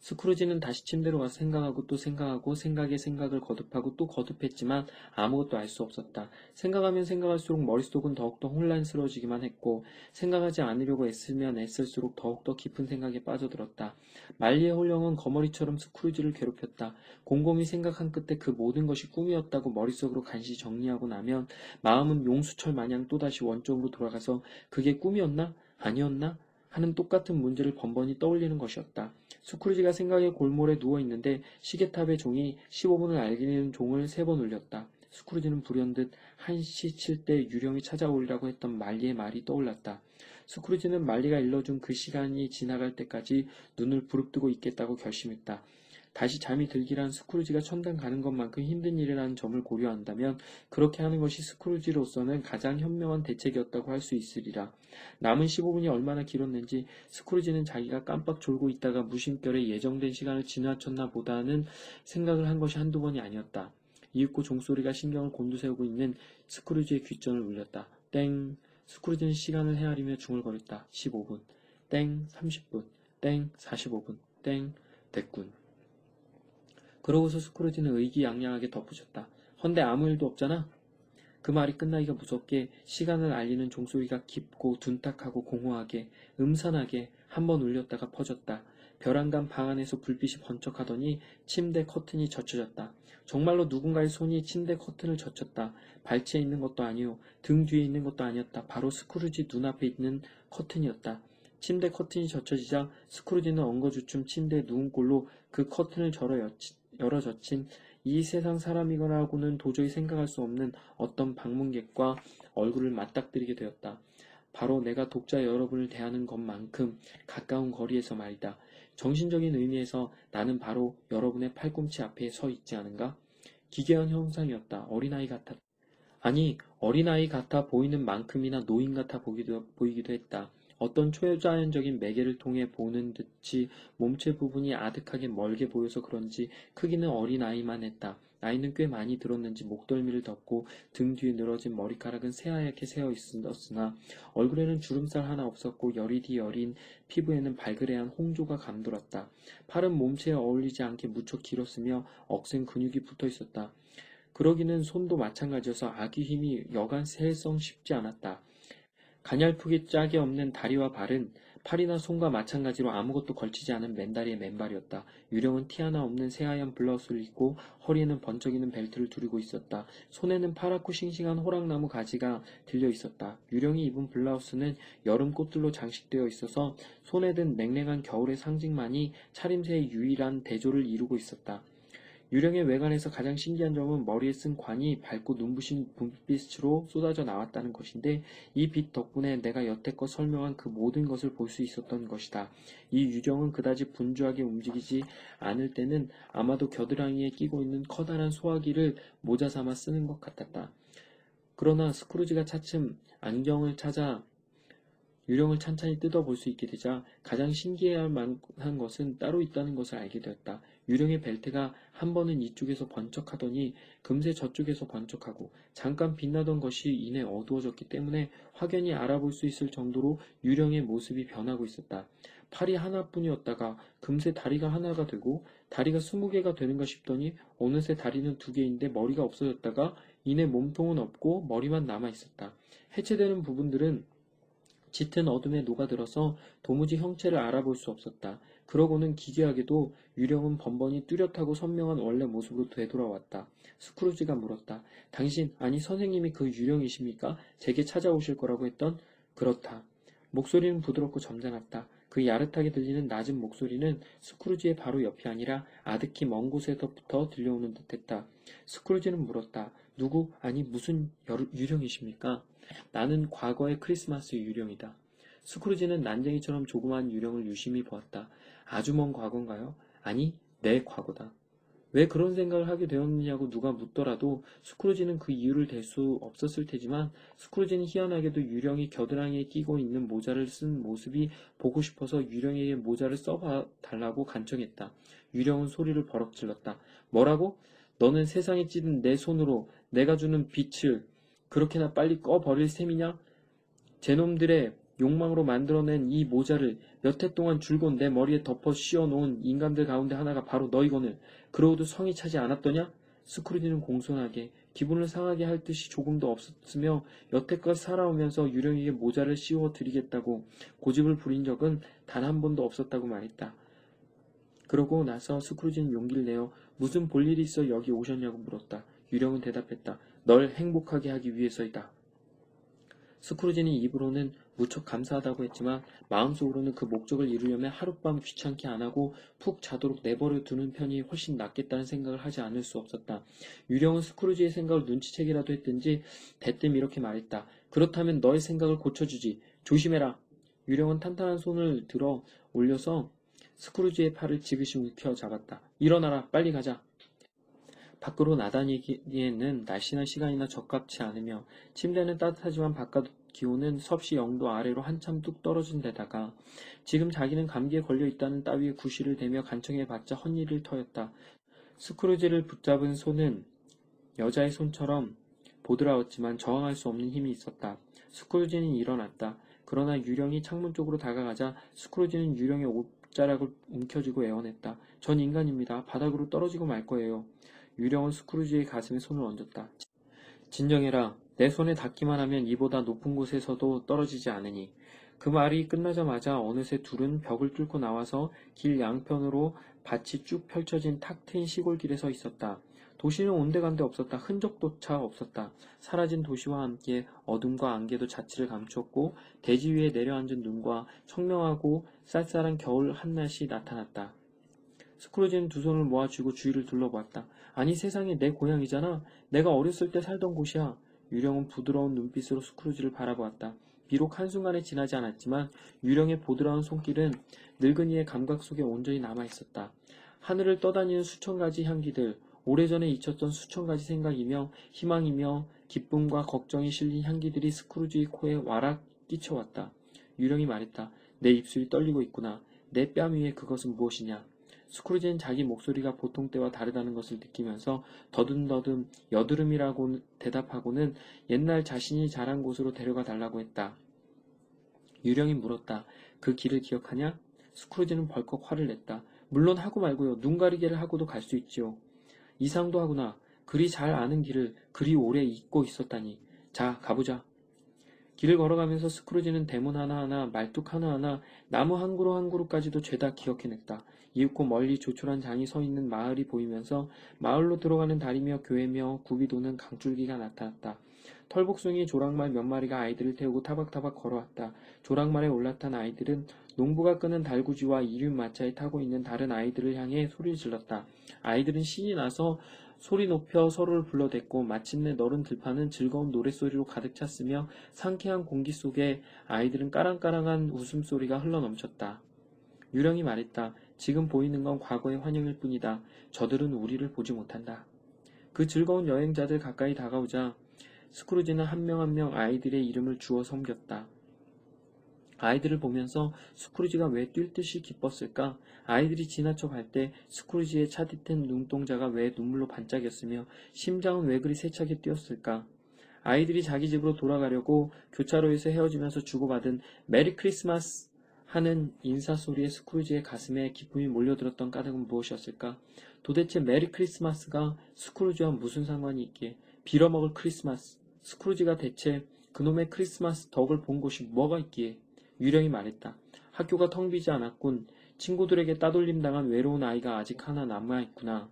스크루지는 다시 침대로 가서 생각하고 또 생각하고 생각에 생각을 거듭하고 또 거듭했지만 아무것도 알 수 없었다. 생각하면 생각할수록 머릿속은 더욱더 혼란스러워지기만 했고 생각하지 않으려고 애쓰면 애쓸수록 더욱더 깊은 생각에 빠져들었다. 말리의 홀령은 거머리처럼 스크루지를 괴롭혔다. 곰곰이 생각한 끝에 그 모든 것이 꿈이었다고 머릿속으로 간신히 정리하고 나면 마음은 용수철 마냥 또다시 원점으로 돌아가서 그게 꿈이었나? 아니었나? 하는 똑같은 문제를 번번이 떠올리는 것이었다. 스크루지가 생각의 골몰에 누워있는데 시계탑의 종이 십오 분을 알리는 종을 세 번 울렸다. 스크루지는 불현듯 한시 칠 때 유령이 찾아오리라고 했던 말리의 말이 떠올랐다. 스크루지는 말리가 일러준 그 시간이 지나갈 때까지 눈을 부릅뜨고 있겠다고 결심했다. 다시 잠이 들기란 스크루지가 천당 가는 것만큼 힘든 일이라는 점을 고려한다면 그렇게 하는 것이 스크루지로서는 가장 현명한 대책이었다고 할 수 있으리라. 남은 십오 분이 얼마나 길었는지 스크루지는 자기가 깜빡 졸고 있다가 무심결에 예정된 시간을 지나쳤나 보다는 생각을 한 것이 한두 번이 아니었다. 이윽고 종소리가 신경을 곤두세우고 있는 스크루지의 귓전을 울렸다. 땡. 스크루지는 시간을 헤아리며 중얼거렸다. 십오 분. 땡. 삼십 분. 땡. 사십오 분. 땡. 됐군. 그러고서 스크루지는 의기양양하게 덧붙였다. 헌데 아무 일도 없잖아? 그 말이 끝나기가 무섭게 시간을 알리는 종소리가 깊고 둔탁하고 공허하게 음산하게 한번 울렸다가 퍼졌다. 벼랑간 방 안에서 불빛이 번쩍하더니 침대 커튼이 젖혀졌다. 정말로 누군가의 손이 침대 커튼을 젖혔다. 발치에 있는 것도 아니오. 등 뒤에 있는 것도 아니었다. 바로 스크루지 눈앞에 있는 커튼이었다. 침대 커튼이 젖혀지자 스크루지는 엉거주춤 침대에 누운 꼴로 그 커튼을 절어 열어 젖힌 이 세상 사람이거나 하고는 도저히 생각할 수 없는 어떤 방문객과 얼굴을 맞닥뜨리게 되었다. 바로 내가 독자 여러분을 대하는 것만큼 가까운 거리에서 말이다. 정신적인 의미에서 나는 바로 여러분의 팔꿈치 앞에 서 있지 않은가? 기괴한 형상이었다. 어린아이 같았다. 아니, 어린아이 같아 보이는 만큼이나 노인 같아 보기도, 보이기도 했다. 어떤 초자연적인 매개를 통해 보는 듯이 몸체 부분이 아득하게 멀게 보여서 그런지 크기는 어린아이만 했다. 나이는 꽤 많이 들었는지 목덜미를 덮고 등 뒤에 늘어진 머리카락은 새하얗게 새어 있었으나 얼굴에는 주름살 하나 없었고 여리디 여린 피부에는 발그레한 홍조가 감돌았다. 팔은 몸체에 어울리지 않게 무척 길었으며 억센 근육이 붙어 있었다. 그러기는 손도 마찬가지여서 아기 힘이 여간 세성 쉽지 않았다. 가냘프게 짝이 없는 다리와 발은 팔이나 손과 마찬가지로 아무것도 걸치지 않은 맨다리의 맨발이었다. 유령은 티 하나 없는 새하얀 블라우스를 입고 허리에는 번쩍이는 벨트를 두르고 있었다. 손에는 파랗고 싱싱한 호랑나무 가지가 들려 있었다. 유령이 입은 블라우스는 여름 꽃들로 장식되어 있어서 손에 든 냉랭한 겨울의 상징만이 차림새의 유일한 대조를 이루고 있었다. 유령의 외관에서 가장 신기한 점은 머리에 쓴 관이 밝고 눈부신 분빛으로 쏟아져 나왔다는 것인데 이 빛 덕분에 내가 여태껏 설명한 그 모든 것을 볼 수 있었던 것이다. 이 유령은 그다지 분주하게 움직이지 않을 때는 아마도 겨드랑이에 끼고 있는 커다란 소화기를 모자 삼아 쓰는 것 같았다. 그러나 스크루지가 차츰 안경을 찾아 유령을 찬찬히 뜯어볼 수 있게 되자 가장 신기해할 만한 것은 따로 있다는 것을 알게 되었다. 유령의 벨트가 한 번은 이쪽에서 번쩍하더니 금세 저쪽에서 번쩍하고 잠깐 빛나던 것이 이내 어두워졌기 때문에 확연히 알아볼 수 있을 정도로 유령의 모습이 변하고 있었다. 팔이 하나뿐이었다가 금세 다리가 하나가 되고 다리가 스무 개가 되는가 싶더니 어느새 다리는 두 개인데 머리가 없어졌다가 이내 몸통은 없고 머리만 남아있었다. 해체되는 부분들은 짙은 어둠에 녹아들어서 도무지 형체를 알아볼 수 없었다. 그러고는 기괴하게도 유령은 번번이 뚜렷하고 선명한 원래 모습으로 되돌아왔다. 스크루지가 물었다. 당신, 아니 선생님이 그 유령이십니까? 제게 찾아오실 거라고 했던? 그렇다. 목소리는 부드럽고 점잖았다. 그 야릇하게 들리는 낮은 목소리는 스크루지의 바로 옆이 아니라 아득히 먼 곳에서부터 들려오는 듯했다. 스크루지는 물었다. 누구, 아니 무슨 여루, 유령이십니까? 나는 과거의 크리스마스 유령이다. 스크루지는 난쟁이처럼 조그만 유령을 유심히 보았다. 아주 먼 과거인가요? 아니, 내 과거다. 왜 그런 생각을 하게 되었느냐고 누가 묻더라도 스크루지는 그 이유를 댈 수 없었을 테지만 스크루지는 희한하게도 유령이 겨드랑이에 끼고 있는 모자를 쓴 모습이 보고 싶어서 유령에게 모자를 써달라고 간청했다. 유령은 소리를 버럭 질렀다. 뭐라고? 너는 세상에 찌든 내 손으로 내가 주는 빛을 그렇게나 빨리 꺼버릴 셈이냐? 제놈들의 욕망으로 만들어낸 이 모자를 몇 해 동안 줄곧 내 머리에 덮어 씌워놓은 인간들 가운데 하나가 바로 너희거늘 그러고도 성이 차지 않았더냐? 스크루지는 공손하게 기분을 상하게 할 뜻이 조금도 없었으며 여태껏 살아오면서 유령에게 모자를 씌워드리겠다고 고집을 부린 적은 단 한 번도 없었다고 말했다. 그러고 나서 스크루지는 용기를 내어 무슨 볼일이 있어 여기 오셨냐고 물었다. 유령은 대답했다. 널 행복하게 하기 위해서이다. 스크루지는 입으로는 무척 감사하다고 했지만 마음속으로는 그 목적을 이루려면 하룻밤 귀찮게 안하고 푹 자도록 내버려 두는 편이 훨씬 낫겠다는 생각을 하지 않을 수 없었다. 유령은 스크루지의 생각을 눈치채기라도 했든지 대뜸 이렇게 말했다. 그렇다면 너의 생각을 고쳐주지. 조심해라. 유령은 탄탄한 손을 들어 올려서 스크루지의 팔을 지그시 움켜 잡았다. 일어나라, 빨리 가자. 밖으로 나다니기에는 날씨나 시간이나 적합치 않으며 침대는 따뜻하지만 바깥 기온은 섭씨 영도 아래로 한참 뚝 떨어진 데다가 지금 자기는 감기에 걸려 있다는 따위의 구실을 대며 간청해봤자 헛일을 터였다. 스크루지를 붙잡은 손은 여자의 손처럼 보드라웠지만 저항할 수 없는 힘이 있었다. 스크루지는 일어났다. 그러나 유령이 창문 쪽으로 다가가자 스크루지는 유령의 옷자락을 움켜쥐고 애원했다. 전 인간입니다. 바닥으로 떨어지고 말 거예요. 유령은 스크루지의 가슴에 손을 얹었다. 진정해라. 내 손에 닿기만 하면 이보다 높은 곳에서도 떨어지지 않으니. 그 말이 끝나자마자 어느새 둘은 벽을 뚫고 나와서 길 양편으로 밭이 쭉 펼쳐진 탁 트인 시골길에 서 있었다. 도시는 온데간데 없었다. 흔적조차 없었다. 사라진 도시와 함께 어둠과 안개도 자취를 감추었고 대지 위에 내려앉은 눈과 청명하고 쌀쌀한 겨울 한낮이 나타났다. 스크루지는 두 손을 모아 쥐고 주위를 둘러보았다. 아니, 세상에 내 고향이잖아. 내가 어렸을 때 살던 곳이야. 유령은 부드러운 눈빛으로 스크루지를 바라보았다. 비록 한순간에 지나지 않았지만 유령의 보드라운 손길은 늙은이의 감각 속에 온전히 남아있었다. 하늘을 떠다니는 수천가지 향기들, 오래전에 잊혔던 수천가지 생각이며 희망이며 기쁨과 걱정이 실린 향기들이 스크루지의 코에 와락 끼쳐왔다. 유령이 말했다. 내 입술이 떨리고 있구나. 내 뺨 위에 그것은 무엇이냐. 스크루지는 자기 목소리가 보통 때와 다르다는 것을 느끼면서 더듬더듬 여드름이라고 대답하고는 옛날 자신이 자란 곳으로 데려가 달라고 했다. 유령이 물었다. 그 길을 기억하냐? 스크루지는 벌컥 화를 냈다. 물론 하고 말고요. 눈 가리개를 하고도 갈 수 있지요. 이상도 하구나. 그리 잘 아는 길을 그리 오래 잊고 있었다니. 자, 가보자. 길을 걸어가면서 스크루지는 대문 하나하나, 말뚝 하나하나, 나무 한 그루 한 그루까지도 죄다 기억해냈다. 이윽고 멀리 조촐한 장이 서 있는 마을이 보이면서 마을로 들어가는 다리며 교회며 굽이 도는 강줄기가 나타났다. 털복숭이 조랑말 몇 마리가 아이들을 태우고 타박타박 걸어왔다. 조랑말에 올라탄 아이들은 농부가 끄는 달구지와 이륜마차에 타고 있는 다른 아이들을 향해 소리를 질렀다. 아이들은 신이 나서 소리 높여 서로를 불러댔고 마침내 너른 들판은 즐거운 노랫소리로 가득 찼으며 상쾌한 공기 속에 아이들은 까랑까랑한 웃음소리가 흘러넘쳤다. 유령이 말했다. 지금 보이는 건 과거의 환영일 뿐이다. 저들은 우리를 보지 못한다. 그 즐거운 여행자들 가까이 다가오자 스크루지는 한 명 한 명 아이들의 이름을 주워 섬겼다. 아이들을 보면서 스크루지가 왜 뛸 듯이 기뻤을까? 아이들이 지나쳐 갈 때 스크루지의 차디튼 눈동자가 왜 눈물로 반짝였으며 심장은 왜 그리 세차게 뛰었을까? 아이들이 자기 집으로 돌아가려고 교차로에서 헤어지면서 주고받은 메리 크리스마스 하는 인사소리에 스크루지의 가슴에 기쁨이 몰려들었던 까닭은 무엇이었을까? 도대체 메리 크리스마스가 스크루지와 무슨 상관이 있기에 빌어먹을 크리스마스, 스크루지가 대체 그놈의 크리스마스 덕을 본 곳이 뭐가 있기에? 유령이 말했다. 학교가 텅 비지 않았군. 친구들에게 따돌림당한 외로운 아이가 아직 하나 남아있구나.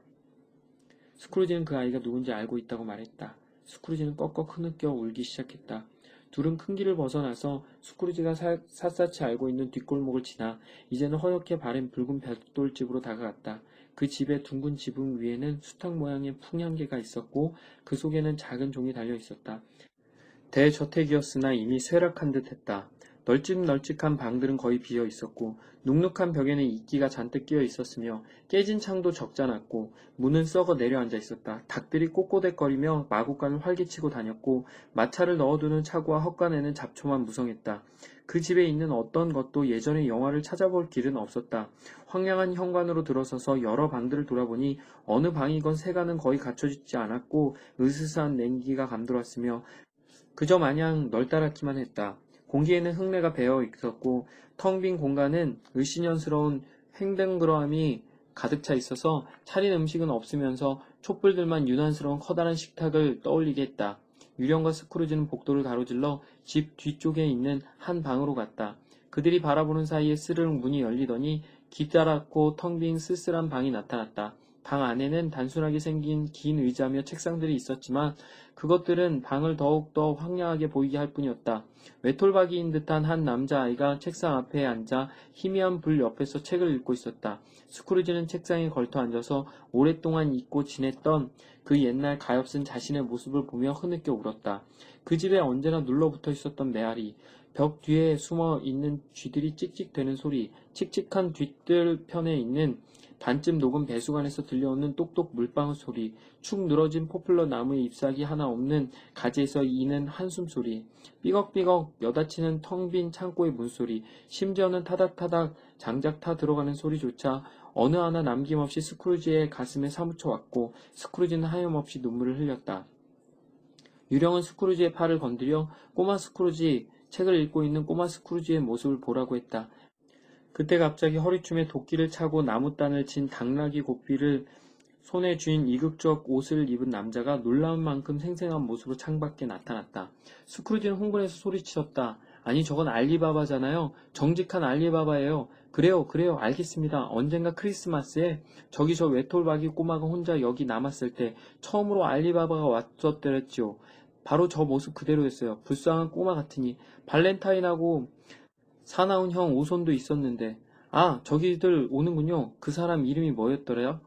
스크루지는 그 아이가 누군지 알고 있다고 말했다. 스크루지는 꺽꺽 흐느껴 울기 시작했다. 둘은 큰 길을 벗어나서 스크루지가 사, 샅샅이 알고 있는 뒷골목을 지나 이제는 허옇게 바른 붉은 벽돌집으로 다가갔다. 그 집의 둥근 지붕 위에는 수탉 모양의 풍향계가 있었고 그 속에는 작은 종이 달려있었다. 대저택이었으나 이미 쇠락한 듯했다. 널찍널찍한 방들은 거의 비어있었고 눅눅한 벽에는 이끼가 잔뜩 끼어있었으며 깨진 창도 적잖았고 문은 썩어 내려앉아있었다. 닭들이 꼬꼬댁거리며 마구간을 활개치고 다녔고 마차를 넣어두는 차고와 헛간에는 잡초만 무성했다. 그 집에 있는 어떤 것도 예전의 영화를 찾아볼 길은 없었다. 황량한 현관으로 들어서서 여러 방들을 돌아보니 어느 방이건 세간은 거의 갖춰지지 않았고 으스스한 냉기가 감돌았으며 그저 마냥 널따랗기만 했다. 공기에는 흙내가 배어 있었고 텅 빈 공간은 의신연스러운 횡댕그러함이 가득 차 있어서 차린 음식은 없으면서 촛불들만 유난스러운 커다란 식탁을 떠올리게 했다. 유령과 스크루지는 복도를 가로질러 집 뒤쪽에 있는 한 방으로 갔다. 그들이 바라보는 사이에 스르륵 문이 열리더니 기다랗고 텅 빈 쓸쓸한 방이 나타났다. 방 안에는 단순하게 생긴 긴 의자며 책상들이 있었지만 그것들은 방을 더욱더 황량하게 보이게 할 뿐이었다. 외톨박이인 듯한 한 남자아이가 책상 앞에 앉아 희미한 불 옆에서 책을 읽고 있었다. 스크루지는 책상에 걸터 앉아서 오랫동안 잊고 지냈던 그 옛날 가엾은 자신의 모습을 보며 흐느껴 울었다. 그 집에 언제나 눌러붙어 있었던 메아리, 벽 뒤에 숨어 있는 쥐들이 찍찍대는 소리, 칙칙한 뒤뜰편에 있는 반쯤 녹은 배수관에서 들려오는 똑똑 물방울 소리, 축 늘어진 포플러 나무의 잎사귀 하나 없는 가지에서 이는 한숨 소리, 삐걱삐걱 여닫히는 텅 빈 창고의 문소리, 심지어는 타닥타닥 장작 타 들어가는 소리조차 어느 하나 남김없이 스크루지의 가슴에 사무쳐 왔고, 스크루지는 하염없이 눈물을 흘렸다. 유령은 스크루지의 팔을 건드려 꼬마 스크루지, 책을 읽고 있는 꼬마 스크루지의 모습을 보라고 했다. 그때 갑자기 허리춤에 도끼를 차고 나무단을 친 당나귀 고삐를 손에 쥔 이국적 옷을 입은 남자가 놀라운 만큼 생생한 모습으로 창밖에 나타났다. 스크루지는 흥분해서 소리치셨다. 아니, 저건 알리바바잖아요. 정직한 알리바바예요. 그래요, 그래요. 알겠습니다. 언젠가 크리스마스에 저기 저 외톨박이 꼬마가 혼자 여기 남았을 때 처음으로 알리바바가 왔었더랬지요. 바로 저 모습 그대로였어요. 불쌍한 꼬마 같으니. 발렌타인하고 사나운 형 오손도 있었는데. 아, 저기들 오는군요. 그 사람 이름이 뭐였더래요?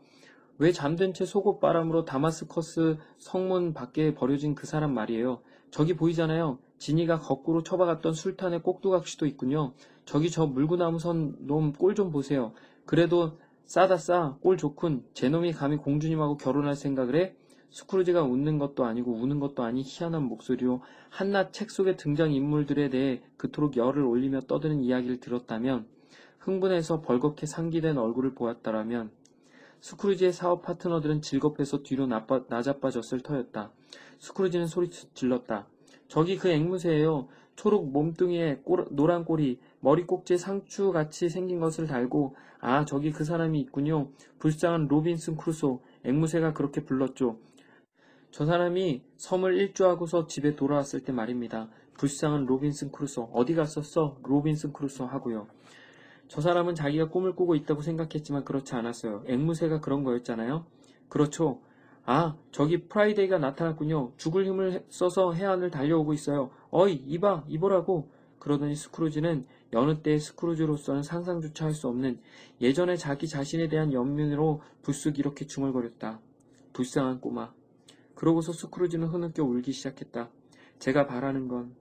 왜 잠든 채 속옷바람으로 다마스커스 성문 밖에 버려진 그 사람 말이에요. 저기 보이잖아요. 지니가 거꾸로 쳐박았던 술탄의 꼭두각시도 있군요. 저기 저 물구나무 선 놈 꼴 좀 보세요. 그래도 싸다 싸. 꼴 좋군. 제놈이 감히 공주님하고 결혼할 생각을 해? 스크루지가 웃는 것도 아니고 우는 것도 아닌 희한한 목소리로 한낱 책 속의 등장인물들에 대해 그토록 열을 올리며 떠드는 이야기를 들었다면, 흥분해서 벌겋게 상기된 얼굴을 보았다라면, 스크루지의 사업 파트너들은 즐겁해서 뒤로 나빠, 나자빠졌을 터였다. 스크루지는 소리 질렀다. 저기 그 앵무새예요. 초록 몸뚱이에 꼬라, 노란 꼬리, 머리 꼭지에 상추같이 생긴 것을 달고. 아, 저기 그 사람이 있군요. 불쌍한 로빈슨 크루소. 앵무새가 그렇게 불렀죠. 저 사람이 섬을 일주하고서 집에 돌아왔을 때 말입니다. 불쌍한 로빈슨 크루소. 어디 갔었어? 로빈슨 크루소 하고요. 저 사람은 자기가 꿈을 꾸고 있다고 생각했지만 그렇지 않았어요. 앵무새가 그런 거였잖아요. 그렇죠. 아, 저기 프라이데이가 나타났군요. 죽을 힘을 써서 해안을 달려오고 있어요. 어이, 이봐, 이보라고. 그러더니 스크루지는 여느 때의 스크루지로서는 상상조차 할 수 없는 예전에 자기 자신에 대한 연민으로 불쑥 이렇게 중얼거렸다. 불쌍한 꼬마. 그러고서 스크루지는 흐느껴 울기 시작했다. 제가 바라는 건.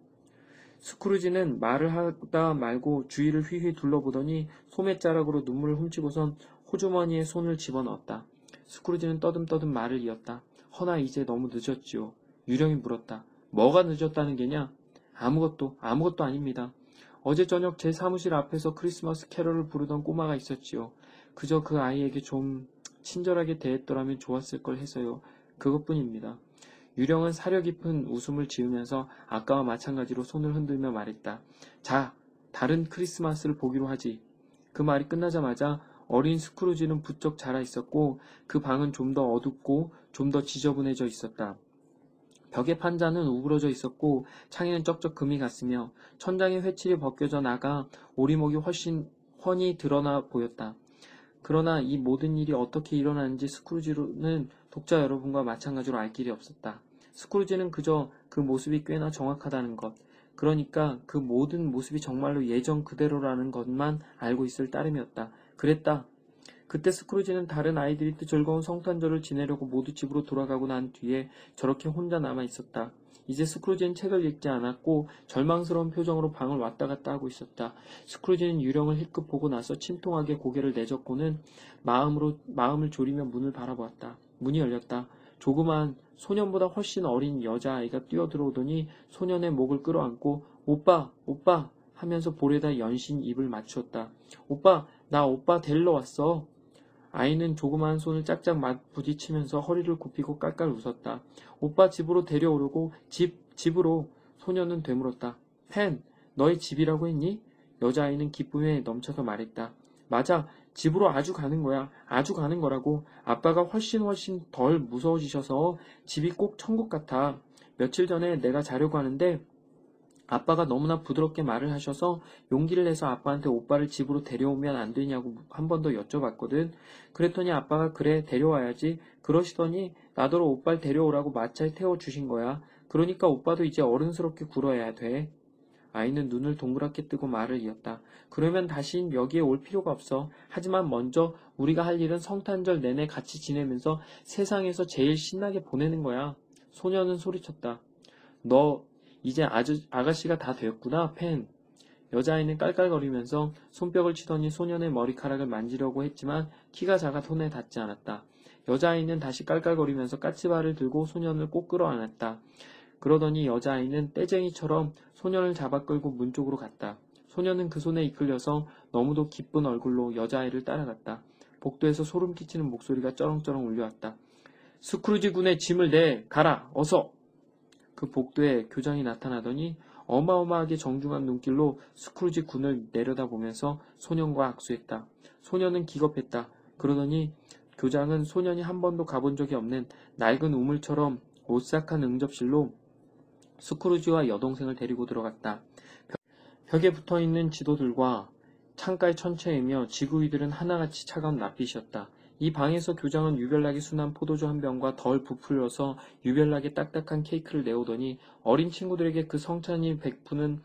스크루지는 말을 하다 말고 주위를 휘휘 둘러보더니 소매자락으로 눈물을 훔치고선 호주머니에 손을 집어넣었다. 스크루지는 떠듬떠듬 말을 이었다. 허나 이제 너무 늦었지요. 유령이 물었다. 뭐가 늦었다는 게냐? 아무것도, 아무것도 아닙니다. 어제 저녁 제 사무실 앞에서 크리스마스 캐럴을 부르던 꼬마가 있었지요. 그저 그 아이에게 좀 친절하게 대했더라면 좋았을 걸 해서요. 그것뿐입니다. 유령은 사려 깊은 웃음을 지으면서 아까와 마찬가지로 손을 흔들며 말했다. 자, 다른 크리스마스를 보기로 하지. 그 말이 끝나자마자 어린 스크루지는 부쩍 자라 있었고, 그 방은 좀 더 어둡고 좀 더 지저분해져 있었다. 벽의 판자는 우그러져 있었고 창에는 쩍쩍 금이 갔으며 천장의 회칠이 벗겨져 나가 오리목이 훨씬 훤히 드러나 보였다. 그러나 이 모든 일이 어떻게 일어나는지 스크루지는 독자 여러분과 마찬가지로 알 길이 없었다. 스크루지는 그저 그 모습이 꽤나 정확하다는 것, 그러니까 그 모든 모습이 정말로 예전 그대로라는 것만 알고 있을 따름이었다. 그랬다. 그때 스크루지는 다른 아이들이 또 즐거운 성탄절을 지내려고 모두 집으로 돌아가고 난 뒤에 저렇게 혼자 남아있었다. 이제 스크루지는 책을 읽지 않았고 절망스러운 표정으로 방을 왔다 갔다 하고 있었다. 스크루지는 유령을 힐끗 보고 나서 침통하게 고개를 내젓고는 마음으로, 마음을 졸이며 문을 바라보았다. 문이 열렸다. 조그만 소년보다 훨씬 어린 여자아이가 뛰어들어오더니 소년의 목을 끌어안고 오빠, 오빠 하면서 볼에다 연신 입을 맞추었다. 오빠, 나 오빠 데리러 왔어. 아이는 조그마한 손을 짝짝 부딪히면서 허리를 굽히고 깔깔 웃었다. 오빠 집으로 데려오려고. 집, 집으로. 소년은 되물었다. 펜, 너의 집이라고 했니? 여자아이는 기쁨에 넘쳐서 말했다. 맞아, 집으로 아주 가는 거야. 아주 가는 거라고. 아빠가 훨씬 훨씬 덜 무서워지셔서 집이 꼭 천국 같아. 며칠 전에 내가 자려고 하는데 아빠가 너무나 부드럽게 말을 하셔서 용기를 내서 아빠한테 오빠를 집으로 데려오면 안 되냐고 한 번 더 여쭤봤거든. 그랬더니 아빠가 그래 데려와야지 그러시더니 나더러 오빠를 데려오라고 마차에 태워주신 거야. 그러니까 오빠도 이제 어른스럽게 굴어야 돼. 아이는 눈을 동그랗게 뜨고 말을 이었다. 그러면 다신 여기에 올 필요가 없어. 하지만 먼저 우리가 할 일은 성탄절 내내 같이 지내면서 세상에서 제일 신나게 보내는 거야. 소녀는 소리쳤다. 너 이제 아주, 아가씨가 다 되었구나, 펜. 여자아이는 깔깔거리면서 손뼉을 치더니 소년의 머리카락을 만지려고 했지만 키가 작아 손에 닿지 않았다. 여자아이는 다시 깔깔거리면서 까치발을 들고 소년을 꼭 끌어안았다. 그러더니 여자아이는 떼쟁이처럼 소년을 잡아 끌고 문 쪽으로 갔다. 소년은 그 손에 이끌려서 너무도 기쁜 얼굴로 여자아이를 따라갔다. 복도에서 소름 끼치는 목소리가 쩌렁쩌렁 울려왔다. 스크루지 군의 짐을 내! 가라! 어서! 그 복도에 교장이 나타나더니 어마어마하게 정중한 눈길로 스크루지 군을 내려다보면서 소년과 악수했다. 소년은 기겁했다. 그러더니 교장은 소년이 한 번도 가본 적이 없는 낡은 우물처럼 오싹한 응접실로 스크루지와 여동생을 데리고 들어갔다. 벽에 붙어있는 지도들과 창가의 천체이며 지구위들은 하나같이 차가운 낯빛이었다. 이 방에서 교장은 유별나게 순한 포도주 한 병과 덜 부풀려서 유별나게 딱딱한 케이크를 내오더니 어린 친구들에게 그 성찬이 베푸는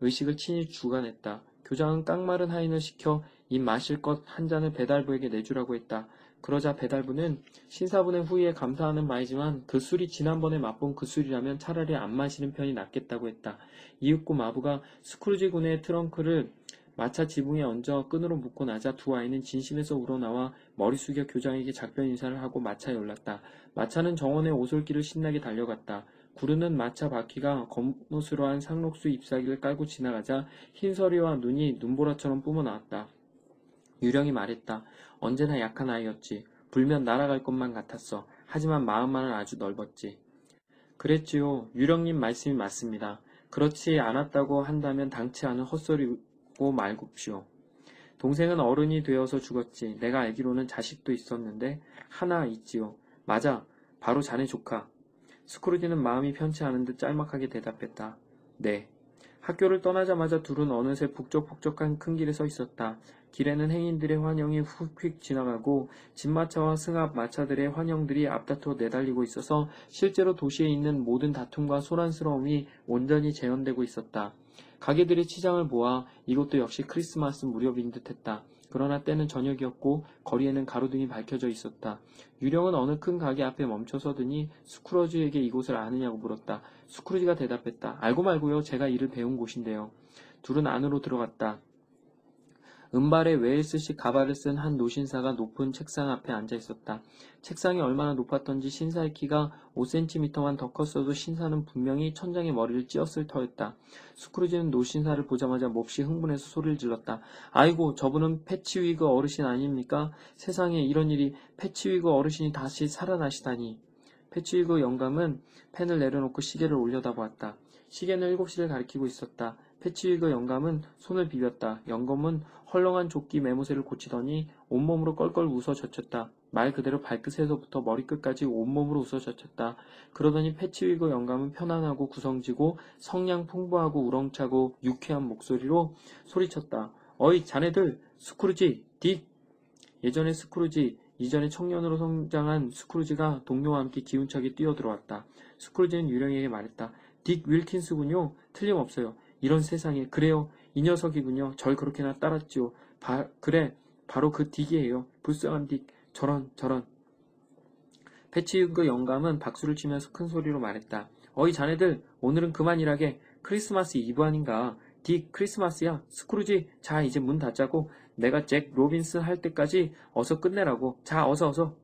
의식을 친히 주관했다. 교장은 깡마른 하인을 시켜 입 마실 것 한 잔을 배달부에게 내주라고 했다. 그러자 배달부는 신사분의 후의에 감사하는 바이지만 그 술이 지난번에 맛본 그 술이라면 차라리 안 마시는 편이 낫겠다고 했다. 이윽고 마부가 스크루지 군의 트렁크를 마차 지붕에 얹어 끈으로 묶고 나자 두 아이는 진심에서 우러나와 머리 숙여 교장에게 작별 인사를 하고 마차에 올랐다. 마차는 정원의 오솔길을 신나게 달려갔다. 구르는 마차 바퀴가 검은스러한 상록수 잎사귀를 깔고 지나가자 흰 서리와 눈이 눈보라처럼 뿜어나왔다. 유령이 말했다. 언제나 약한 아이였지. 불면 날아갈 것만 같았어. 하지만 마음만은 아주 넓었지. 그랬지요. 유령님 말씀이 맞습니다. 그렇지 않았다고 한다면 당치 않은 헛소리고 말굽시오. 동생은 어른이 되어서 죽었지. 내가 알기로는 자식도 있었는데 하나 있지요. 맞아. 바로 자네 조카. 스크루지는 마음이 편치 않은 듯 짤막하게 대답했다. 네. 학교를 떠나자마자 둘은 어느새 북적북적한 큰 길에 서 있었다. 길에는 행인들의 환영이 휙휙 지나가고 집마차와 승합 마차들의 환영들이 앞다퉈 내달리고 있어서 실제로 도시에 있는 모든 다툼과 소란스러움이 온전히 재현되고 있었다. 가게들이 치장을 모아 이것도 역시 크리스마스 무렵인 듯했다. 그러나 때는 저녁이었고 거리에는 가로등이 밝혀져 있었다. 유령은 어느 큰 가게 앞에 멈춰서더니 스크루지에게 이곳을 아느냐고 물었다. 스크루지가 대답했다. 알고 말고요. 제가 이를 배운 곳인데요. 둘은 안으로 들어갔다. 은발에 웨일스식 가발을 쓴 한 노신사가 높은 책상 앞에 앉아 있었다. 책상이 얼마나 높았던지 신사의 키가 오 센티미터만 더 컸어도 신사는 분명히 천장에 머리를 찧었을 터였다. 스크루지는 노신사를 보자마자 몹시 흥분해서 소리를 질렀다. 아이고, 저분은 패치위그 어르신 아닙니까? 세상에 이런 일이. 패치위그 어르신이 다시 살아나시다니. 패치위그 영감은 펜을 내려놓고 시계를 올려다보았다. 시계는 일곱 시를 가리키고 있었다. 패치위그 영감은 손을 비볐다. 영감은 헐렁한 조끼 매무새를 고치더니 온몸으로 껄껄 웃어 젖혔다. 말 그대로 발끝에서부터 머리끝까지 온몸으로 웃어 젖혔다. 그러더니 패치위그 영감은 편안하고 구성지고 성량 풍부하고 우렁차고 유쾌한 목소리로 소리쳤다. 어이 자네들! 스크루지! 딕! 예전의 스크루지, 이전의 청년으로 성장한 스크루지가 동료와 함께 기운차게 뛰어들어왔다. 스크루지는 유령에게 말했다. 딕 윌킨스군요. 틀림없어요. 이런 세상에. 그래요. 이 녀석이군요. 절 그렇게나 따랐지요. 바, 그래. 바로 그 딕이에요. 불쌍한 딕. 저런 저런. 패치위그 영감은 박수를 치면서 큰 소리로 말했다. 어이 자네들. 오늘은 그만 일하게. 크리스마스 이브 아닌가. 딕 크리스마스야. 스크루지. 자 이제 문 닫자고. 내가 잭 로빈슨 할 때까지 어서 끝내라고. 자 어서 어서.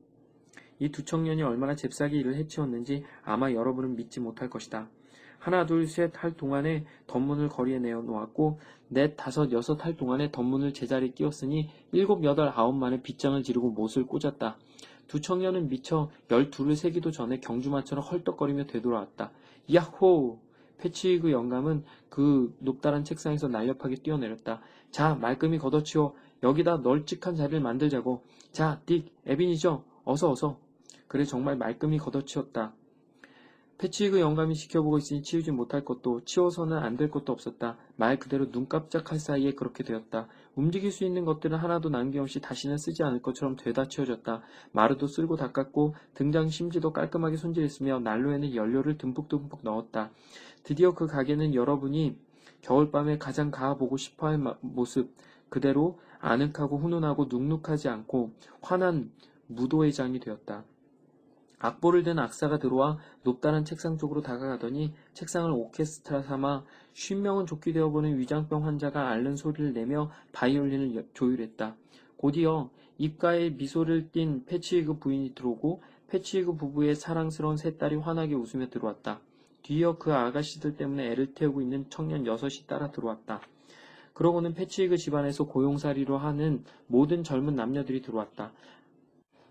이 두 청년이 얼마나 잽싸게 일을 해치웠는지 아마 여러분은 믿지 못할 것이다. 하나 둘 셋 할 동안에 덧문을 거리에 내어놓았고 넷 다섯 여섯 할 동안에 덧문을 제자리에 끼웠으니 일곱 여덟 아홉 만에 빗장을 지르고 못을 꽂았다. 두 청년은 미처 열둘을 세기도 전에 경주마처럼 헐떡거리며 되돌아왔다. 야호! 패치위그 영감은 그 높다란 책상에서 날렵하게 뛰어내렸다. 자 말끔히 걷어치워. 여기다 널찍한 자리를 만들자고. 자 딕 에비니저 어서 어서. 그래 정말 말끔히 걷어치웠다. 패치위그 영감이 지켜보고 있으니 치우지 못할 것도 치워서는 안 될 것도 없었다. 말 그대로 눈 깜짝할 사이에 그렇게 되었다. 움직일 수 있는 것들은 하나도 남김없이 다시는 쓰지 않을 것처럼 되다 치워졌다. 마루도 쓸고 닦았고 등장 심지도 깔끔하게 손질했으며 난로에는 연료를 듬뿍듬뿍 넣었다. 드디어 그 가게는 여러분이 겨울밤에 가장 가보고 싶어할 모습 그대로 아늑하고 훈훈하고 눅눅하지 않고 환한 무도회장이 되었다. 악보를 든 악사가 들어와 높다란 책상 쪽으로 다가가더니 책상을 오케스트라 삼아 쉰 명은 좋게 되어 보는 위장병 환자가 앓는 소리를 내며 바이올린을 조율했다. 곧이어 입가에 미소를 띤 패치위그 부인이 들어오고 패치위그 부부의 사랑스러운 세 딸이 환하게 웃으며 들어왔다. 뒤이어 그 아가씨들 때문에 애를 태우고 있는 청년 여섯이 따라 들어왔다. 그러고는 패치위그 집안에서 고용살이로 하는 모든 젊은 남녀들이 들어왔다.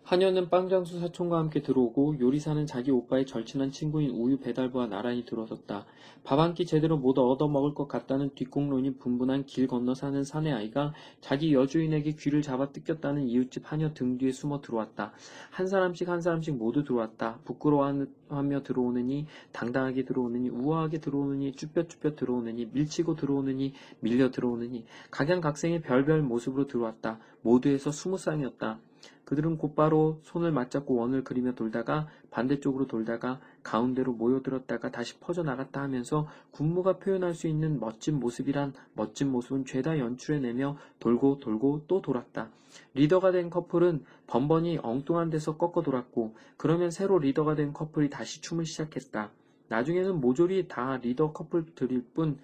하녀는 빵장수 사촌과 함께 들어오고 요리사는 자기 오빠의 절친한 친구인 우유 배달부와 나란히 들어섰다. 밥 한 끼 제대로 못 얻어먹을 것 같다는 뒷공론이 분분한 길 건너 사는 사내 아이가 자기 여주인에게 귀를 잡아 뜯겼다는 이웃집 하녀 등 뒤에 숨어 들어왔다. 한 사람씩 한 사람씩 모두 들어왔다. 부끄러워하며 들어오느니 당당하게 들어오느니 우아하게 들어오느니 쭈뼛쭈뼛 들어오느니 밀치고 들어오느니 밀려 들어오느니 각양각색의 별별 모습으로 들어왔다. 모두에서 스무 쌍이었다. 그들은 곧바로 손을 맞잡고 원을 그리며 돌다가 반대쪽으로 돌다가 가운데로 모여들었다가 다시 퍼져나갔다 하면서 군무가 표현할 수 있는 멋진 모습이란 멋진 모습은 죄다 연출해내며 돌고 돌고 또 돌았다. 리더가 된 커플은 번번이 엉뚱한 데서 꺾어 돌았고 그러면 새로 리더가 된 커플이 다시 춤을 시작했다. 나중에는 모조리 다 리더 커플들일 뿐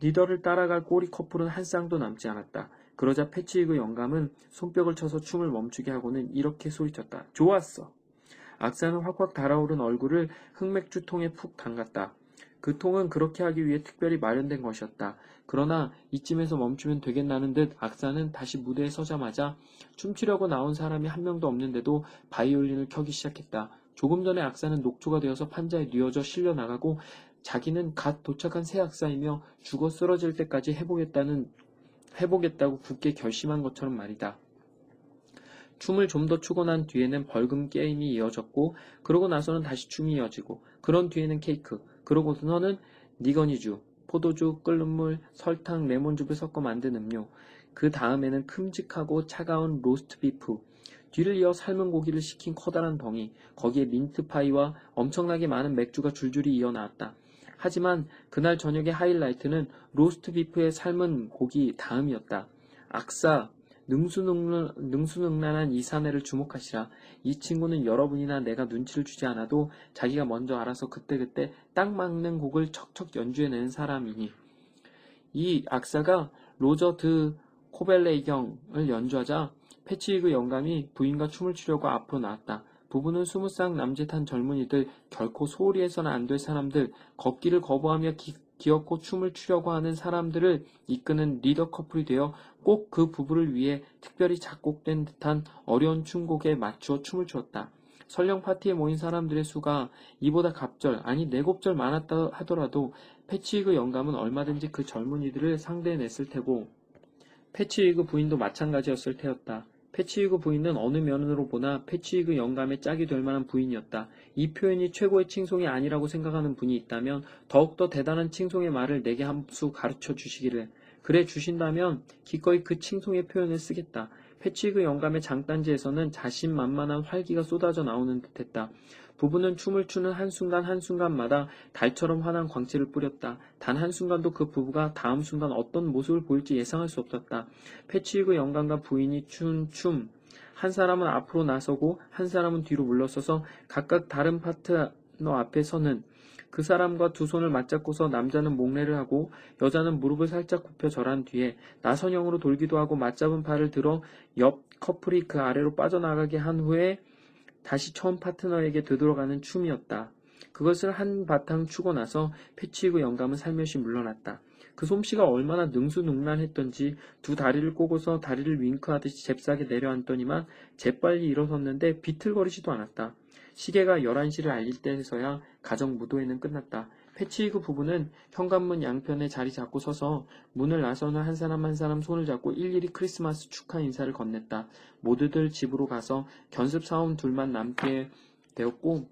리더를 따라갈 꼬리 커플은 한 쌍도 남지 않았다. 그러자 패치위그 영감은 손뼉을 쳐서 춤을 멈추게 하고는 이렇게 소리쳤다. 좋았어. 악사는 확확 달아오른 얼굴을 흑맥주통에 푹 담갔다. 그 통은 그렇게 하기 위해 특별히 마련된 것이었다. 그러나 이쯤에서 멈추면 되겠나는 듯 악사는 다시 무대에 서자마자 춤추려고 나온 사람이 한 명도 없는데도 바이올린을 켜기 시작했다. 조금 전에 악사는 녹초가 되어서 판자에 뉘어져 실려나가고 자기는 갓 도착한 새 악사이며 죽어 쓰러질 때까지 해보겠다는 해보겠다고 굳게 결심한 것처럼 말이다. 춤을 좀 더 추고 난 뒤에는 벌금 게임이 이어졌고 그러고 나서는 다시 춤이 이어지고 그런 뒤에는 케이크 그러고서는 니거니주, 포도주, 끓는 물, 설탕, 레몬즙을 섞어 만든 음료 그 다음에는 큼직하고 차가운 로스트 비프 뒤를 이어 삶은 고기를 식힌 커다란 덩이 거기에 민트파이와 엄청나게 많은 맥주가 줄줄이 이어나왔다. 하지만 그날 저녁의 하이라이트는 로스트 비프의 삶은 고기 다음이었다. 악사, 능수능란, 능수능란한 이 사내를 주목하시라. 이 친구는 여러분이나 내가 눈치를 주지 않아도 자기가 먼저 알아서 그때그때 딱 맞는 곡을 척척 연주해내는 사람이니. 이 악사가 로저 드 코벨레이 경을 연주하자 패치위그 영감이 부인과 춤을 추려고 앞으로 나왔다. 부부는 스무 쌍 남짓한 젊은이들, 결코 소홀히 해서는 안 될 사람들, 걷기를 거부하며 기, 기어코 춤을 추려고 하는 사람들을 이끄는 리더 커플이 되어 꼭 그 부부를 위해 특별히 작곡된 듯한 어려운 춤곡에 맞추어 춤을 추었다. 설령 파티에 모인 사람들의 수가 이보다 갑절, 아니 네곱절 많았다 하더라도 패치위그 영감은 얼마든지 그 젊은이들을 상대해냈을 테고 패치위그 부인도 마찬가지였을 테였다. 패치위그 부인은 어느 면으로 보나 패치위그 영감의 짝이 될 만한 부인이었다. 이 표현이 최고의 칭송이 아니라고 생각하는 분이 있다면 더욱더 대단한 칭송의 말을 내게 한 수 가르쳐 주시기를. 그래 주신다면 기꺼이 그 칭송의 표현을 쓰겠다. 패치위그 영감의 장단지에서는 자신만만한 활기가 쏟아져 나오는 듯했다. 부부는 춤을 추는 한순간 한순간마다 달처럼 환한 광채를 뿌렸다. 단 한순간도 그 부부가 다음 순간 어떤 모습을 보일지 예상할 수 없었다. 패치위그 영감과 부인이 춘 춤. 한 사람은 앞으로 나서고 한 사람은 뒤로 물러서서 각각 다른 파트너 앞에 서는 그 사람과 두 손을 맞잡고서 남자는 목례를 하고 여자는 무릎을 살짝 굽혀 절한 뒤에 나선형으로 돌기도 하고 맞잡은 팔을 들어 옆 커플이 그 아래로 빠져나가게 한 후에 다시 처음 파트너에게 되돌아가는 춤이었다. 그것을 한바탕 추고 나서 패치위그 영감은 살며시 물러났다. 그 솜씨가 얼마나 능수능란했던지 두 다리를 꼬고서 다리를 윙크하듯이 잽싸게 내려앉더니만 재빨리 일어섰는데 비틀거리지도 않았다. 시계가 열한 시를 알릴 때에서야 가정 무도회는 끝났다. 패치위그 부부는 현관문 양편에 자리 잡고 서서 문을 나서는 한 사람 한 사람 손을 잡고 일일이 크리스마스 축하 인사를 건넸다. 모두들 집으로 가서 견습사원 둘만 남게 되었고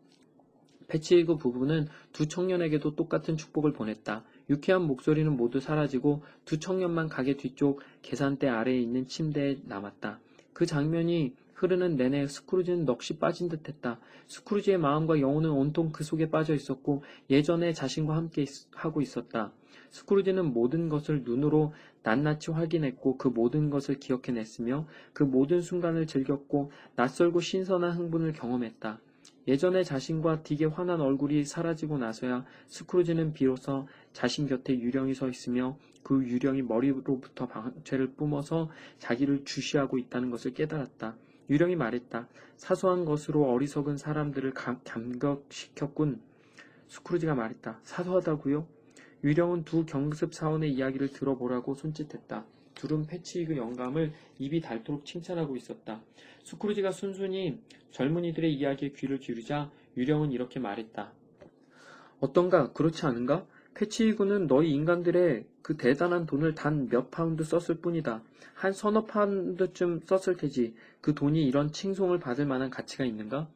패치위그 부부는 두 청년에게도 똑같은 축복을 보냈다. 유쾌한 목소리는 모두 사라지고 두 청년만 가게 뒤쪽 계산대 아래에 있는 침대에 남았다. 그 장면이 흐르는 내내 스크루지는 넋이 빠진 듯했다. 스크루지의 마음과 영혼은 온통 그 속에 빠져 있었고 예전에 자신과 함께 있, 하고 있었다. 스크루지는 모든 것을 눈으로 낱낱이 확인했고 그 모든 것을 기억해냈으며 그 모든 순간을 즐겼고 낯설고 신선한 흥분을 경험했다. 예전에 자신과 딕의 환한 얼굴이 사라지고 나서야 스크루지는 비로소 자신 곁에 유령이 서 있으며 그 유령이 머리로부터 방패를 뿜어서 자기를 주시하고 있다는 것을 깨달았다. 유령이 말했다. 사소한 것으로 어리석은 사람들을 감격시켰군. 스크루지가 말했다. 사소하다고요? 유령은 두 경습사원의 이야기를 들어보라고 손짓했다. 둘은 패치위그 영감을 입이 닳도록 칭찬하고 있었다. 스크루지가 순순히 젊은이들의 이야기에 귀를 기울이자 유령은 이렇게 말했다. 어떤가? 그렇지 않은가? 패치위그는 너희 인간들의 그 대단한 돈을 단 몇 파운드 썼을 뿐이다. 한 서너 파운드쯤 썼을 테지. 그 돈이 이런 칭송을 받을 만한 가치가 있는가?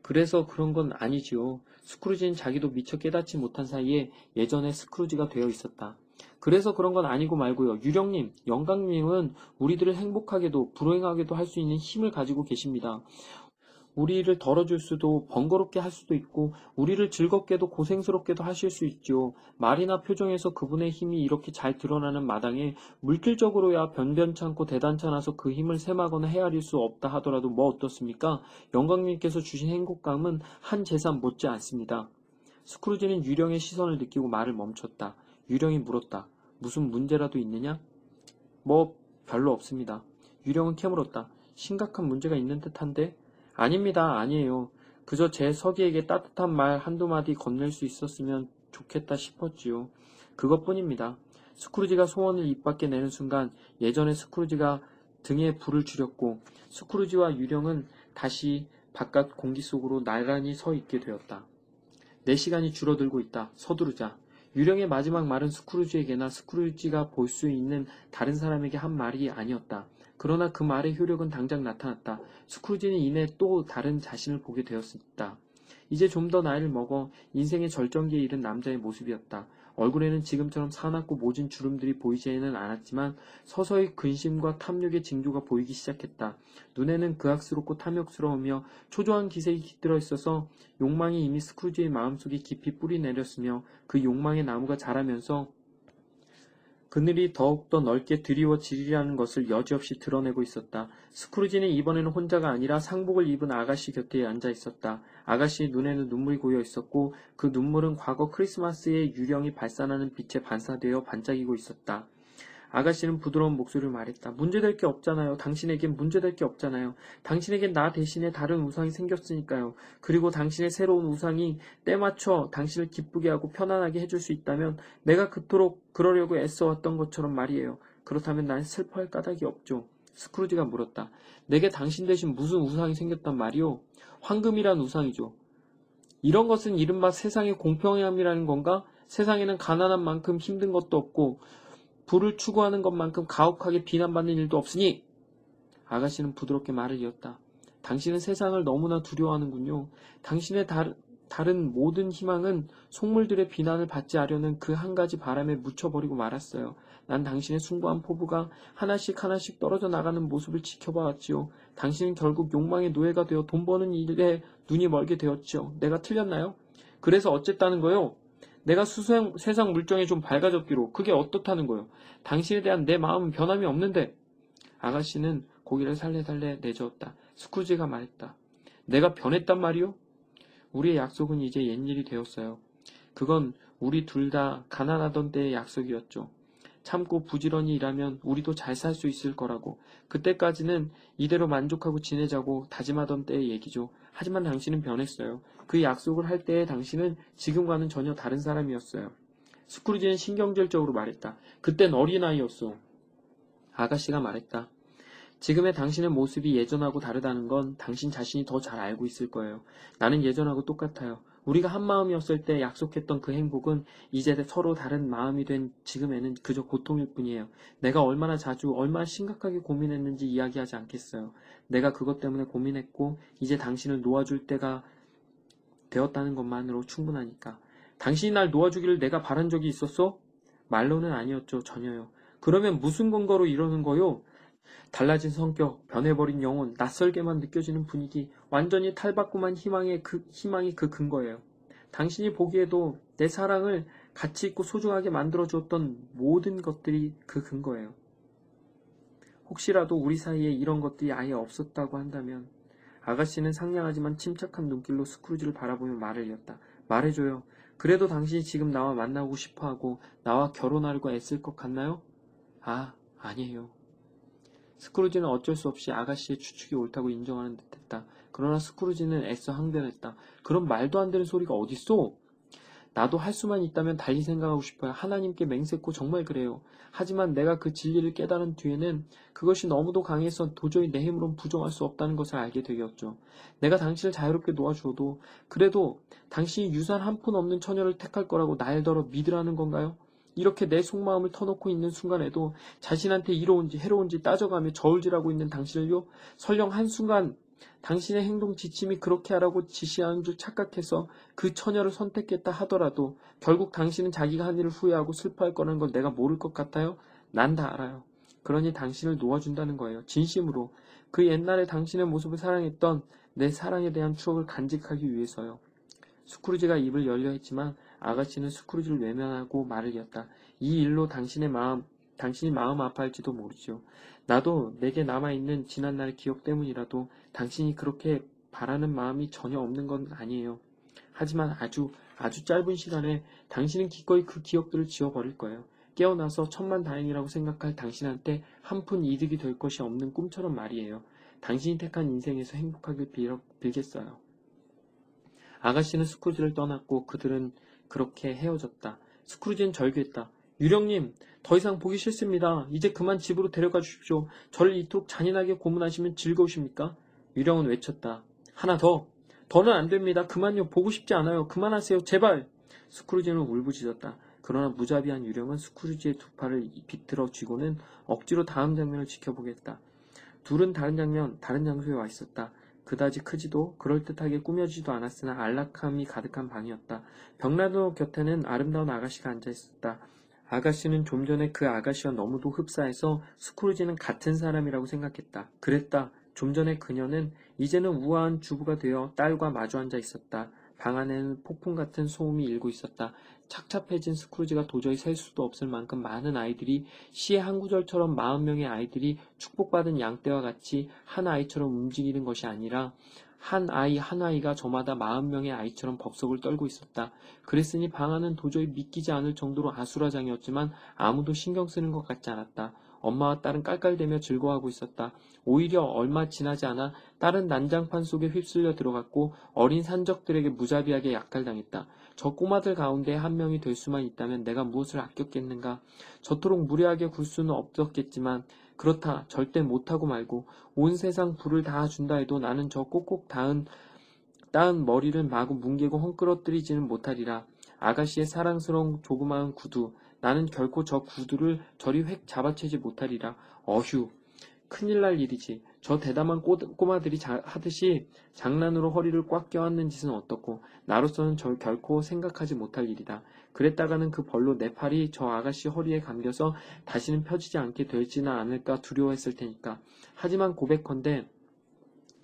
그래서 그런 건 아니지요. 스크루지는 자기도 미처 깨닫지 못한 사이에 예전의 스크루지가 되어 있었다. 그래서 그런 건 아니고 말고요. 유령님, 영감님은 우리들을 행복하게도 불행하게도 할 수 있는 힘을 가지고 계십니다. 우리를 덜어줄 수도 번거롭게 할 수도 있고 우리를 즐겁게도 고생스럽게도 하실 수 있죠. 말이나 표정에서 그분의 힘이 이렇게 잘 드러나는 마당에 물질적으로야 변변찮고 대단찮아서 그 힘을 셈하거나 헤아릴 수 없다 하더라도 뭐 어떻습니까? 영광님께서 주신 행복감은 한 재산 못지 않습니다. 스크루지는 유령의 시선을 느끼고 말을 멈췄다. 유령이 물었다. 무슨 문제라도 있느냐? 뭐 별로 없습니다. 유령은 캐물었다. 심각한 문제가 있는 듯한데? 아닙니다. 아니에요. 그저 제 서기에게 따뜻한 말 한두 마디 건넬 수 있었으면 좋겠다 싶었지요. 그것뿐입니다. 스크루지가 소원을 입 밖에 내는 순간 예전에 스크루지가 등에 불을 줄였고 스크루지와 유령은 다시 바깥 공기 속으로 나란히 서 있게 되었다. 내 시간이 줄어들고 있다. 서두르자. 유령의 마지막 말은 스크루지에게나 스크루지가 볼 수 있는 다른 사람에게 한 말이 아니었다. 그러나 그 말의 효력은 당장 나타났다. 스크루지는 이내 또 다른 자신을 보게 되었다. 이제 좀 더 나이를 먹어 인생의 절정기에 이른 남자의 모습이었다. 얼굴에는 지금처럼 사납고 모진 주름들이 보이지는 않았지만 서서히 근심과 탐욕의 징조가 보이기 시작했다. 눈에는 그악스럽고 탐욕스러우며 초조한 기색이 깃들어 있어서 욕망이 이미 스크루지의 마음속에 깊이 뿌리내렸으며 그 욕망의 나무가 자라면서 그늘이 더욱더 넓게 드리워지리라는 것을 여지없이 드러내고 있었다. 스크루지는 이번에는 혼자가 아니라 상복을 입은 아가씨 곁에 앉아 있었다. 아가씨의 눈에는 눈물이 고여 있었고 그 눈물은 과거 크리스마스에 유령이 발산하는 빛에 반사되어 반짝이고 있었다. 아가씨는 부드러운 목소리로 말했다. 문제될 게 없잖아요. 당신에겐 문제될 게 없잖아요. 당신에겐 나 대신에 다른 우상이 생겼으니까요. 그리고 당신의 새로운 우상이 때맞춰 당신을 기쁘게 하고 편안하게 해줄 수 있다면 내가 그토록 그러려고 애써왔던 것처럼 말이에요. 그렇다면 난 슬퍼할 까닭이 없죠. 스크루지가 물었다. 내게 당신 대신 무슨 우상이 생겼단 말이오? 황금이란 우상이죠. 이런 것은 이른바 세상의 공평함이라는 건가? 세상에는 가난한 만큼 힘든 것도 없고 부를 추구하는 것만큼 가혹하게 비난받는 일도 없으니! 아가씨는 부드럽게 말을 이었다. 당신은 세상을 너무나 두려워하는군요. 당신의 다, 다른 모든 희망은 속물들의 비난을 받지 않으려는 그 한 가지 바람에 묻혀버리고 말았어요. 난 당신의 숭고한 포부가 하나씩 하나씩 떨어져 나가는 모습을 지켜봐왔지요. 당신은 결국 욕망의 노예가 되어 돈 버는 일에 눈이 멀게 되었지요. 내가 틀렸나요? 그래서 어쨌다는 거요? 내가 수생, 세상 물정에 좀 밝아졌기로 그게 어떻다는 거요? 당신에 대한 내 마음은 변함이 없는데. 아가씨는 고개를 살레살레 내저었다. 스크루지가 말했다. 내가 변했단 말이요? 우리의 약속은 이제 옛일이 되었어요. 그건 우리 둘 다 가난하던 때의 약속이었죠. 참고 부지런히 일하면 우리도 잘 살 수 있을 거라고. 그때까지는 이대로 만족하고 지내자고 다짐하던 때의 얘기죠. 하지만 당신은 변했어요. 그 약속을 할 때의 당신은 지금과는 전혀 다른 사람이었어요. 스크루지는 신경질적으로 말했다. 그땐 어린아이였어. 아가씨가 말했다. 지금의 당신의 모습이 예전하고 다르다는 건 당신 자신이 더 잘 알고 있을 거예요. 나는 예전하고 똑같아요. 우리가 한 마음이었을 때 약속했던 그 행복은 이제 서로 다른 마음이 된 지금에는 그저 고통일 뿐이에요. 내가 얼마나 자주 얼마나 심각하게 고민했는지 이야기하지 않겠어요. 내가 그것 때문에 고민했고 이제 당신을 놓아줄 때가 되었다는 것만으로 충분하니까. 당신이 날 놓아주기를 내가 바란 적이 있었어? 말로는 아니었죠. 전혀요. 그러면 무슨 근거로 이러는 거요? 달라진 성격, 변해버린 영혼, 낯설게만 느껴지는 분위기, 완전히 탈바꿈한 희망의 그, 희망이 그 근거예요. 당신이 보기에도 내 사랑을 가치 있고 소중하게 만들어주었던 모든 것들이 그 근거예요. 혹시라도 우리 사이에 이런 것들이 아예 없었다고 한다면. 아가씨는 상냥하지만 침착한 눈길로 스크루지를 바라보며 말을 이었다. 말해줘요. 그래도 당신이 지금 나와 만나고 싶어하고 나와 결혼하려고 애쓸 것 같나요? 아, 아니에요. 스크루지는 어쩔 수 없이 아가씨의 추측이 옳다고 인정하는 듯했다. 그러나 스크루지는 애써 항변했다. 그럼 말도 안 되는 소리가 어딨어? 나도 할 수만 있다면 달리 생각하고 싶어요. 하나님께 맹세코 정말 그래요. 하지만 내가 그 진리를 깨달은 뒤에는 그것이 너무도 강해서 도저히 내 힘으론 부정할 수 없다는 것을 알게 되었죠. 내가 당신을 자유롭게 놓아주어도 그래도 당신이 유산 한 푼 없는 처녀를 택할 거라고 날더러 믿으라는 건가요? 이렇게 내 속마음을 터놓고 있는 순간에도 자신한테 이로운지 해로운지 따져가며 저울질하고 있는 당신을요? 설령 한순간 당신의 행동 지침이 그렇게 하라고 지시하는 줄 착각해서 그 처녀를 선택했다 하더라도 결국 당신은 자기가 한 일을 후회하고 슬퍼할 거라는 걸 내가 모를 것 같아요? 난 다 알아요. 그러니 당신을 놓아준다는 거예요. 진심으로. 그 옛날에 당신의 모습을 사랑했던 내 사랑에 대한 추억을 간직하기 위해서요. 스크루지가 입을 열려 했지만 아가씨는 스크루지를 외면하고 말을 이었다. 이 일로 당신의 마음, 당신이 마음 아파할지도 모르지요. 나도 내게 남아있는 지난날의 기억 때문이라도 당신이 그렇게 바라는 마음이 전혀 없는 건 아니에요. 하지만 아주 아주 짧은 시간에 당신은 기꺼이 그 기억들을 지워버릴 거예요. 깨어나서 천만다행이라고 생각할 당신한테 한 푼 이득이 될 것이 없는 꿈처럼 말이에요. 당신이 택한 인생에서 행복하길 빌어, 빌겠어요. 아가씨는 스크루지를 떠났고 그들은 그렇게 헤어졌다. 스크루지는 절규했다. 유령님, 더 이상 보기 싫습니다. 이제 그만 집으로 데려가 주십시오. 저를 이토록 잔인하게 고문하시면 즐거우십니까? 유령은 외쳤다. 하나 더. 더는 안 됩니다. 그만요. 보고 싶지 않아요. 그만하세요. 제발. 스크루지는 울부짖었다. 그러나 무자비한 유령은 스크루지의 두 팔을 비틀어 쥐고는 억지로 다음 장면을 지켜보겠다. 둘은 다른 장면, 다른 장소에 와 있었다. 그다지 크지도 그럴듯하게 꾸며지지도 않았으나 안락함이 가득한 방이었다. 벽난로 곁에는 아름다운 아가씨가 앉아있었다. 아가씨는 좀 전에 그 아가씨와 너무도 흡사해서 스크루지는 같은 사람이라고 생각했다. 그랬다. 좀 전에 그녀는 이제는 우아한 주부가 되어 딸과 마주 앉아 있었다. 방 안에는 폭풍 같은 소음이 일고 있었다. 착잡해진 스크루지가 도저히 셀 수도 없을 만큼 많은 아이들이 시의 한 구절처럼 마흔 명의 아이들이 축복받은 양떼와 같이 한 아이처럼 움직이는 것이 아니라 한 아이 한 아이가 저마다 마흔 명의 아이처럼 벅석을 떨고 있었다. 그랬으니 방 안은 도저히 믿기지 않을 정도로 아수라장이었지만 아무도 신경 쓰는 것 같지 않았다. 엄마와 딸은 깔깔대며 즐거워하고 있었다. 오히려 얼마 지나지 않아 딸은 난장판 속에 휩쓸려 들어갔고 어린 산적들에게 무자비하게 약탈당했다. 저 꼬마들 가운데 한 명이 될 수만 있다면 내가 무엇을 아꼈겠는가. 저토록 무례하게 굴 수는 없었겠지만 그렇다. 절대 못하고 말고 온 세상 불을 다 준다 해도 나는 저 꼭꼭 닿은 닿은 머리를 마구 뭉개고 헝클어뜨리지는 못하리라. 아가씨의 사랑스러운 조그마한 구두. 나는 결코 저 구두를 저리 획 잡아채지 못하리라. 어휴, 큰일 날 일이지. 저 대담한 꼬, 꼬마들이 자, 하듯이 장난으로 허리를 꽉 껴안는 짓은 어떻고 나로서는 절 결코 생각하지 못할 일이다. 그랬다가는 그 벌로 내 팔이 저 아가씨 허리에 감겨서 다시는 펴지지 않게 될지나 않을까 두려워했을 테니까. 하지만 고백컨대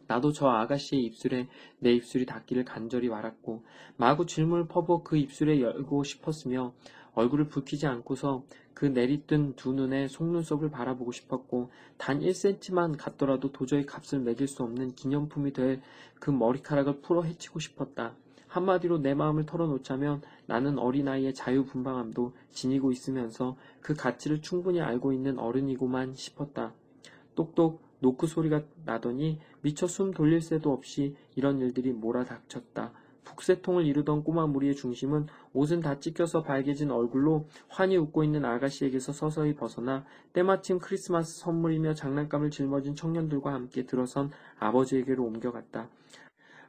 나도 저 아가씨의 입술에 내 입술이 닿기를 간절히 바랐고 마구 질문을 퍼부어 그 입술에 열고 싶었으며 얼굴을 붉히지 않고서 그 내리뜬 두 눈에 속눈썹을 바라보고 싶었고 단 일 센티미터만 같더라도 도저히 값을 매길 수 없는 기념품이 될 그 머리카락을 풀어 헤치고 싶었다. 한마디로 내 마음을 털어놓자면 나는 어린아이의 자유분방함도 지니고 있으면서 그 가치를 충분히 알고 있는 어른이고만 싶었다. 똑똑 노크 소리가 나더니 미처 숨 돌릴 새도 없이 이런 일들이 몰아닥쳤다. 북새통을 이루던 꼬마 무리의 중심은 옷은 다 찢겨서 밝아진 얼굴로 환히 웃고 있는 아가씨에게서 서서히 벗어나 때마침 크리스마스 선물이며 장난감을 짊어진 청년들과 함께 들어선 아버지에게로 옮겨갔다.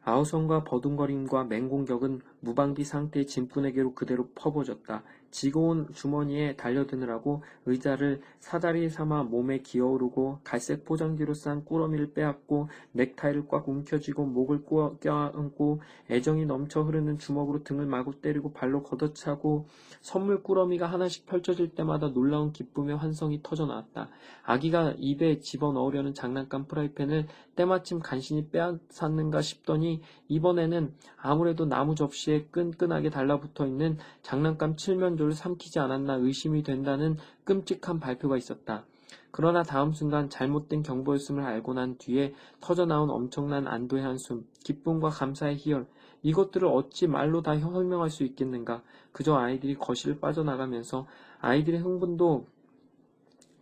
아우성과 버둥거림과 맹공격은 무방비 상태의 짐꾼에게로 그대로 퍼부어졌다. 지고운 주머니에 달려드느라고 의자를 사다리 삼아 몸에 기어오르고 갈색 포장지로 싼 꾸러미를 빼앗고 넥타이를 꽉 움켜쥐고 목을 껴안고 애정이 넘쳐 흐르는 주먹으로 등을 마구 때리고 발로 걷어차고 선물 꾸러미가 하나씩 펼쳐질 때마다 놀라운 기쁨의 환성이 터져나왔다. 아기가 입에 집어넣으려는 장난감 프라이팬을 때마침 간신히 빼앗았는가 싶더니 이번에는 아무래도 나무 접시에 끈끈하게 달라붙어있는 장난감 칠면조를 삼키지 않았나 의심이 된다는 끔찍한 발표가 있었다. 그러나 다음 순간 잘못된 경보였음을 알고 난 뒤에 터져나온 엄청난 안도의 한숨, 기쁨과 감사의 희열, 이것들을 어찌 말로 다 설명할 수 있겠는가. 그저 아이들이 거실을 빠져나가면서 아이들의 흥분도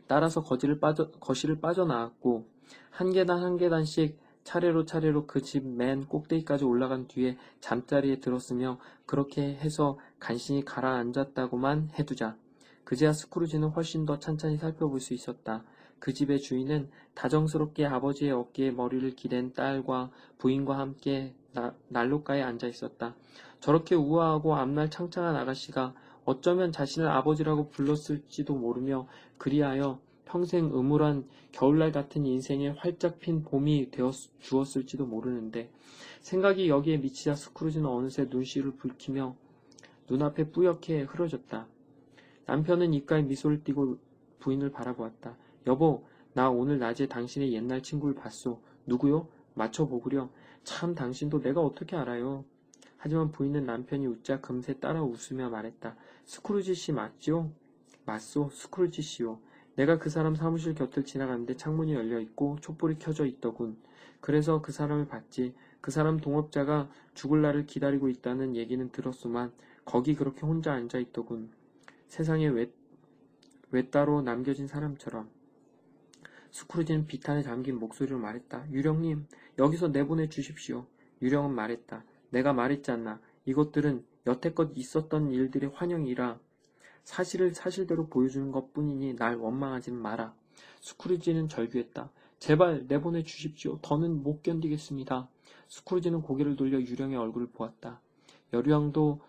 따라서 거실을 빠져, 거실을 빠져나갔고 한 계단 한 계단씩 차례로 차례로 그 집 맨 꼭대기까지 올라간 뒤에 잠자리에 들었으며 그렇게 해서 간신히 가라앉았다고만 해두자. 그제야 스크루지는 훨씬 더 찬찬히 살펴볼 수 있었다. 그 집의 주인은 다정스럽게 아버지의 어깨에 머리를 기댄 딸과 부인과 함께 나, 난로가에 앉아 있었다. 저렇게 우아하고 앞날 창창한 아가씨가 어쩌면 자신을 아버지라고 불렀을지도 모르며 그리하여 평생 음울한 겨울날 같은 인생에 활짝 핀 봄이 되어 주었을지도 모르는데, 생각이 여기에 미치자 스크루지는 어느새 눈시울을 붉히며 눈앞에 뿌옇게 흐려졌다. 남편은 입가에 미소를 띠고 부인을 바라보았다. 여보, 나 오늘 낮에 당신의 옛날 친구를 봤소. 누구요? 맞춰보구려. 참, 당신도 내가 어떻게 알아요? 하지만 부인은 남편이 웃자 금세 따라 웃으며 말했다. 스크루지 씨 맞지요? 맞소, 스크루지 씨요. 내가 그 사람 사무실 곁을 지나갔는데 창문이 열려있고 촛불이 켜져 있더군. 그래서 그 사람을 봤지. 그 사람 동업자가 죽을 날을 기다리고 있다는 얘기는 들었소만 거기 그렇게 혼자 앉아있더군. 세상에 외, 외따로 남겨진 사람처럼. 스크루지는 비탄에 잠긴 목소리로 말했다. 유령님, 여기서 내보내 주십시오. 유령은 말했다. 내가 말했지 않나. 이것들은 여태껏 있었던 일들의 환영이라. 사실을 사실대로 보여주는 것뿐이니 날 원망하지는 마라. 스크루지는 절규했다. 제발 내보내 주십시오. 더는 못 견디겠습니다. 스크루지는 고개를 돌려 유령의 얼굴을 보았다. 유령도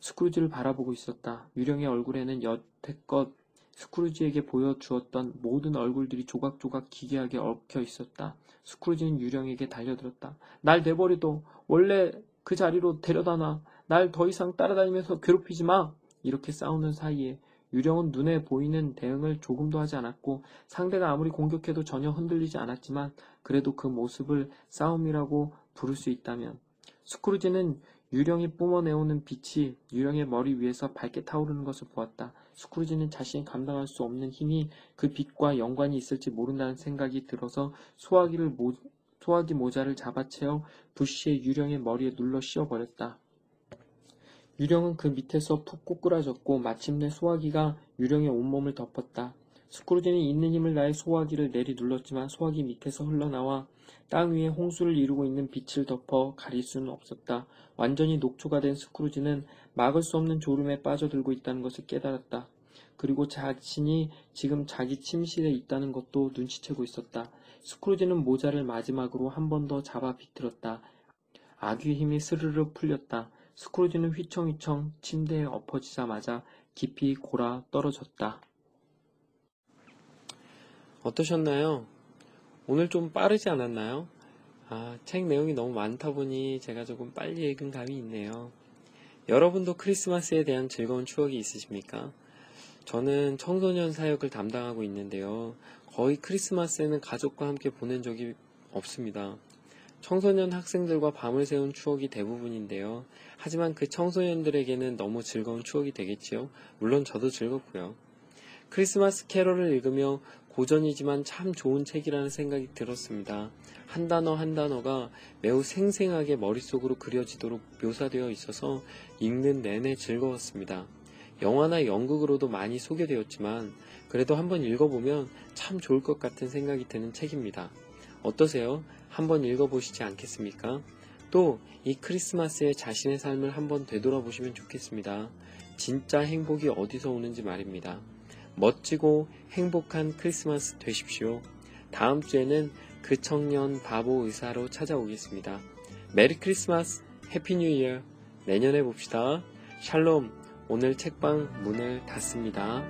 스크루지를 바라보고 있었다. 유령의 얼굴에는 여태껏 스크루지에게 보여주었던 모든 얼굴들이 조각조각 기괴하게 얽혀 있었다. 스크루지는 유령에게 달려들었다. 날 내버려둬. 원래 그 자리로 데려다 놔. 날 더 이상 따라다니면서 괴롭히지 마. 이렇게 싸우는 사이에 유령은 눈에 보이는 대응을 조금도 하지 않았고 상대가 아무리 공격해도 전혀 흔들리지 않았지만 그래도 그 모습을 싸움이라고 부를 수 있다면, 스크루지는 유령이 뿜어내오는 빛이 유령의 머리 위에서 밝게 타오르는 것을 보았다. 스크루지는 자신이 감당할 수 없는 힘이 그 빛과 연관이 있을지 모른다는 생각이 들어서 소화기를 모, 소화기 모자를 잡아채어 부시의 유령의 머리에 눌러 씌워버렸다. 유령은 그 밑에서 푹 꼬꾸라졌고 마침내 소화기가 유령의 온몸을 덮었다. 스크루지는 있는 힘을 다해 소화기를 내리눌렀지만 소화기 밑에서 흘러나와 땅 위에 홍수를 이루고 있는 빛을 덮어 가릴 수는 없었다. 완전히 녹초가 된 스크루지는 막을 수 없는 졸음에 빠져들고 있다는 것을 깨달았다. 그리고 자신이 지금 자기 침실에 있다는 것도 눈치채고 있었다. 스크루지는 모자를 마지막으로 한 번 더 잡아 비틀었다. 아귀의 힘이 스르르 풀렸다. 스크루지는 휘청휘청 침대에 엎어지자마자 깊이 골아 떨어졌다. 어떠셨나요? 오늘 좀 빠르지 않았나요? 아, 책 내용이 너무 많다 보니 제가 조금 빨리 읽은 감이 있네요. 여러분도 크리스마스에 대한 즐거운 추억이 있으십니까? 저는 청소년 사역을 담당하고 있는데요. 거의 크리스마스에는 가족과 함께 보낸 적이 없습니다. 청소년 학생들과 밤을 새운 추억이 대부분인데요. 하지만 그 청소년들에게는 너무 즐거운 추억이 되겠지요. 물론 저도 즐겁고요. 크리스마스 캐럴을 읽으며 고전이지만 참 좋은 책이라는 생각이 들었습니다. 한 단어 한 단어가 매우 생생하게 머릿속으로 그려지도록 묘사되어 있어서 읽는 내내 즐거웠습니다. 영화나 연극으로도 많이 소개되었지만 그래도 한번 읽어보면 참 좋을 것 같은 생각이 드는 책입니다. 어떠세요? 한번 읽어보시지 않겠습니까? 또 이 크리스마스에 자신의 삶을 한번 되돌아보시면 좋겠습니다. 진짜 행복이 어디서 오는지 말입니다. 멋지고 행복한 크리스마스 되십시오. 다음 주에는 그 청년 바보 의사로 찾아오겠습니다. 메리 크리스마스, 해피 뉴 이어. 내년에 봅시다. 샬롬, 오늘 책방 문을 닫습니다.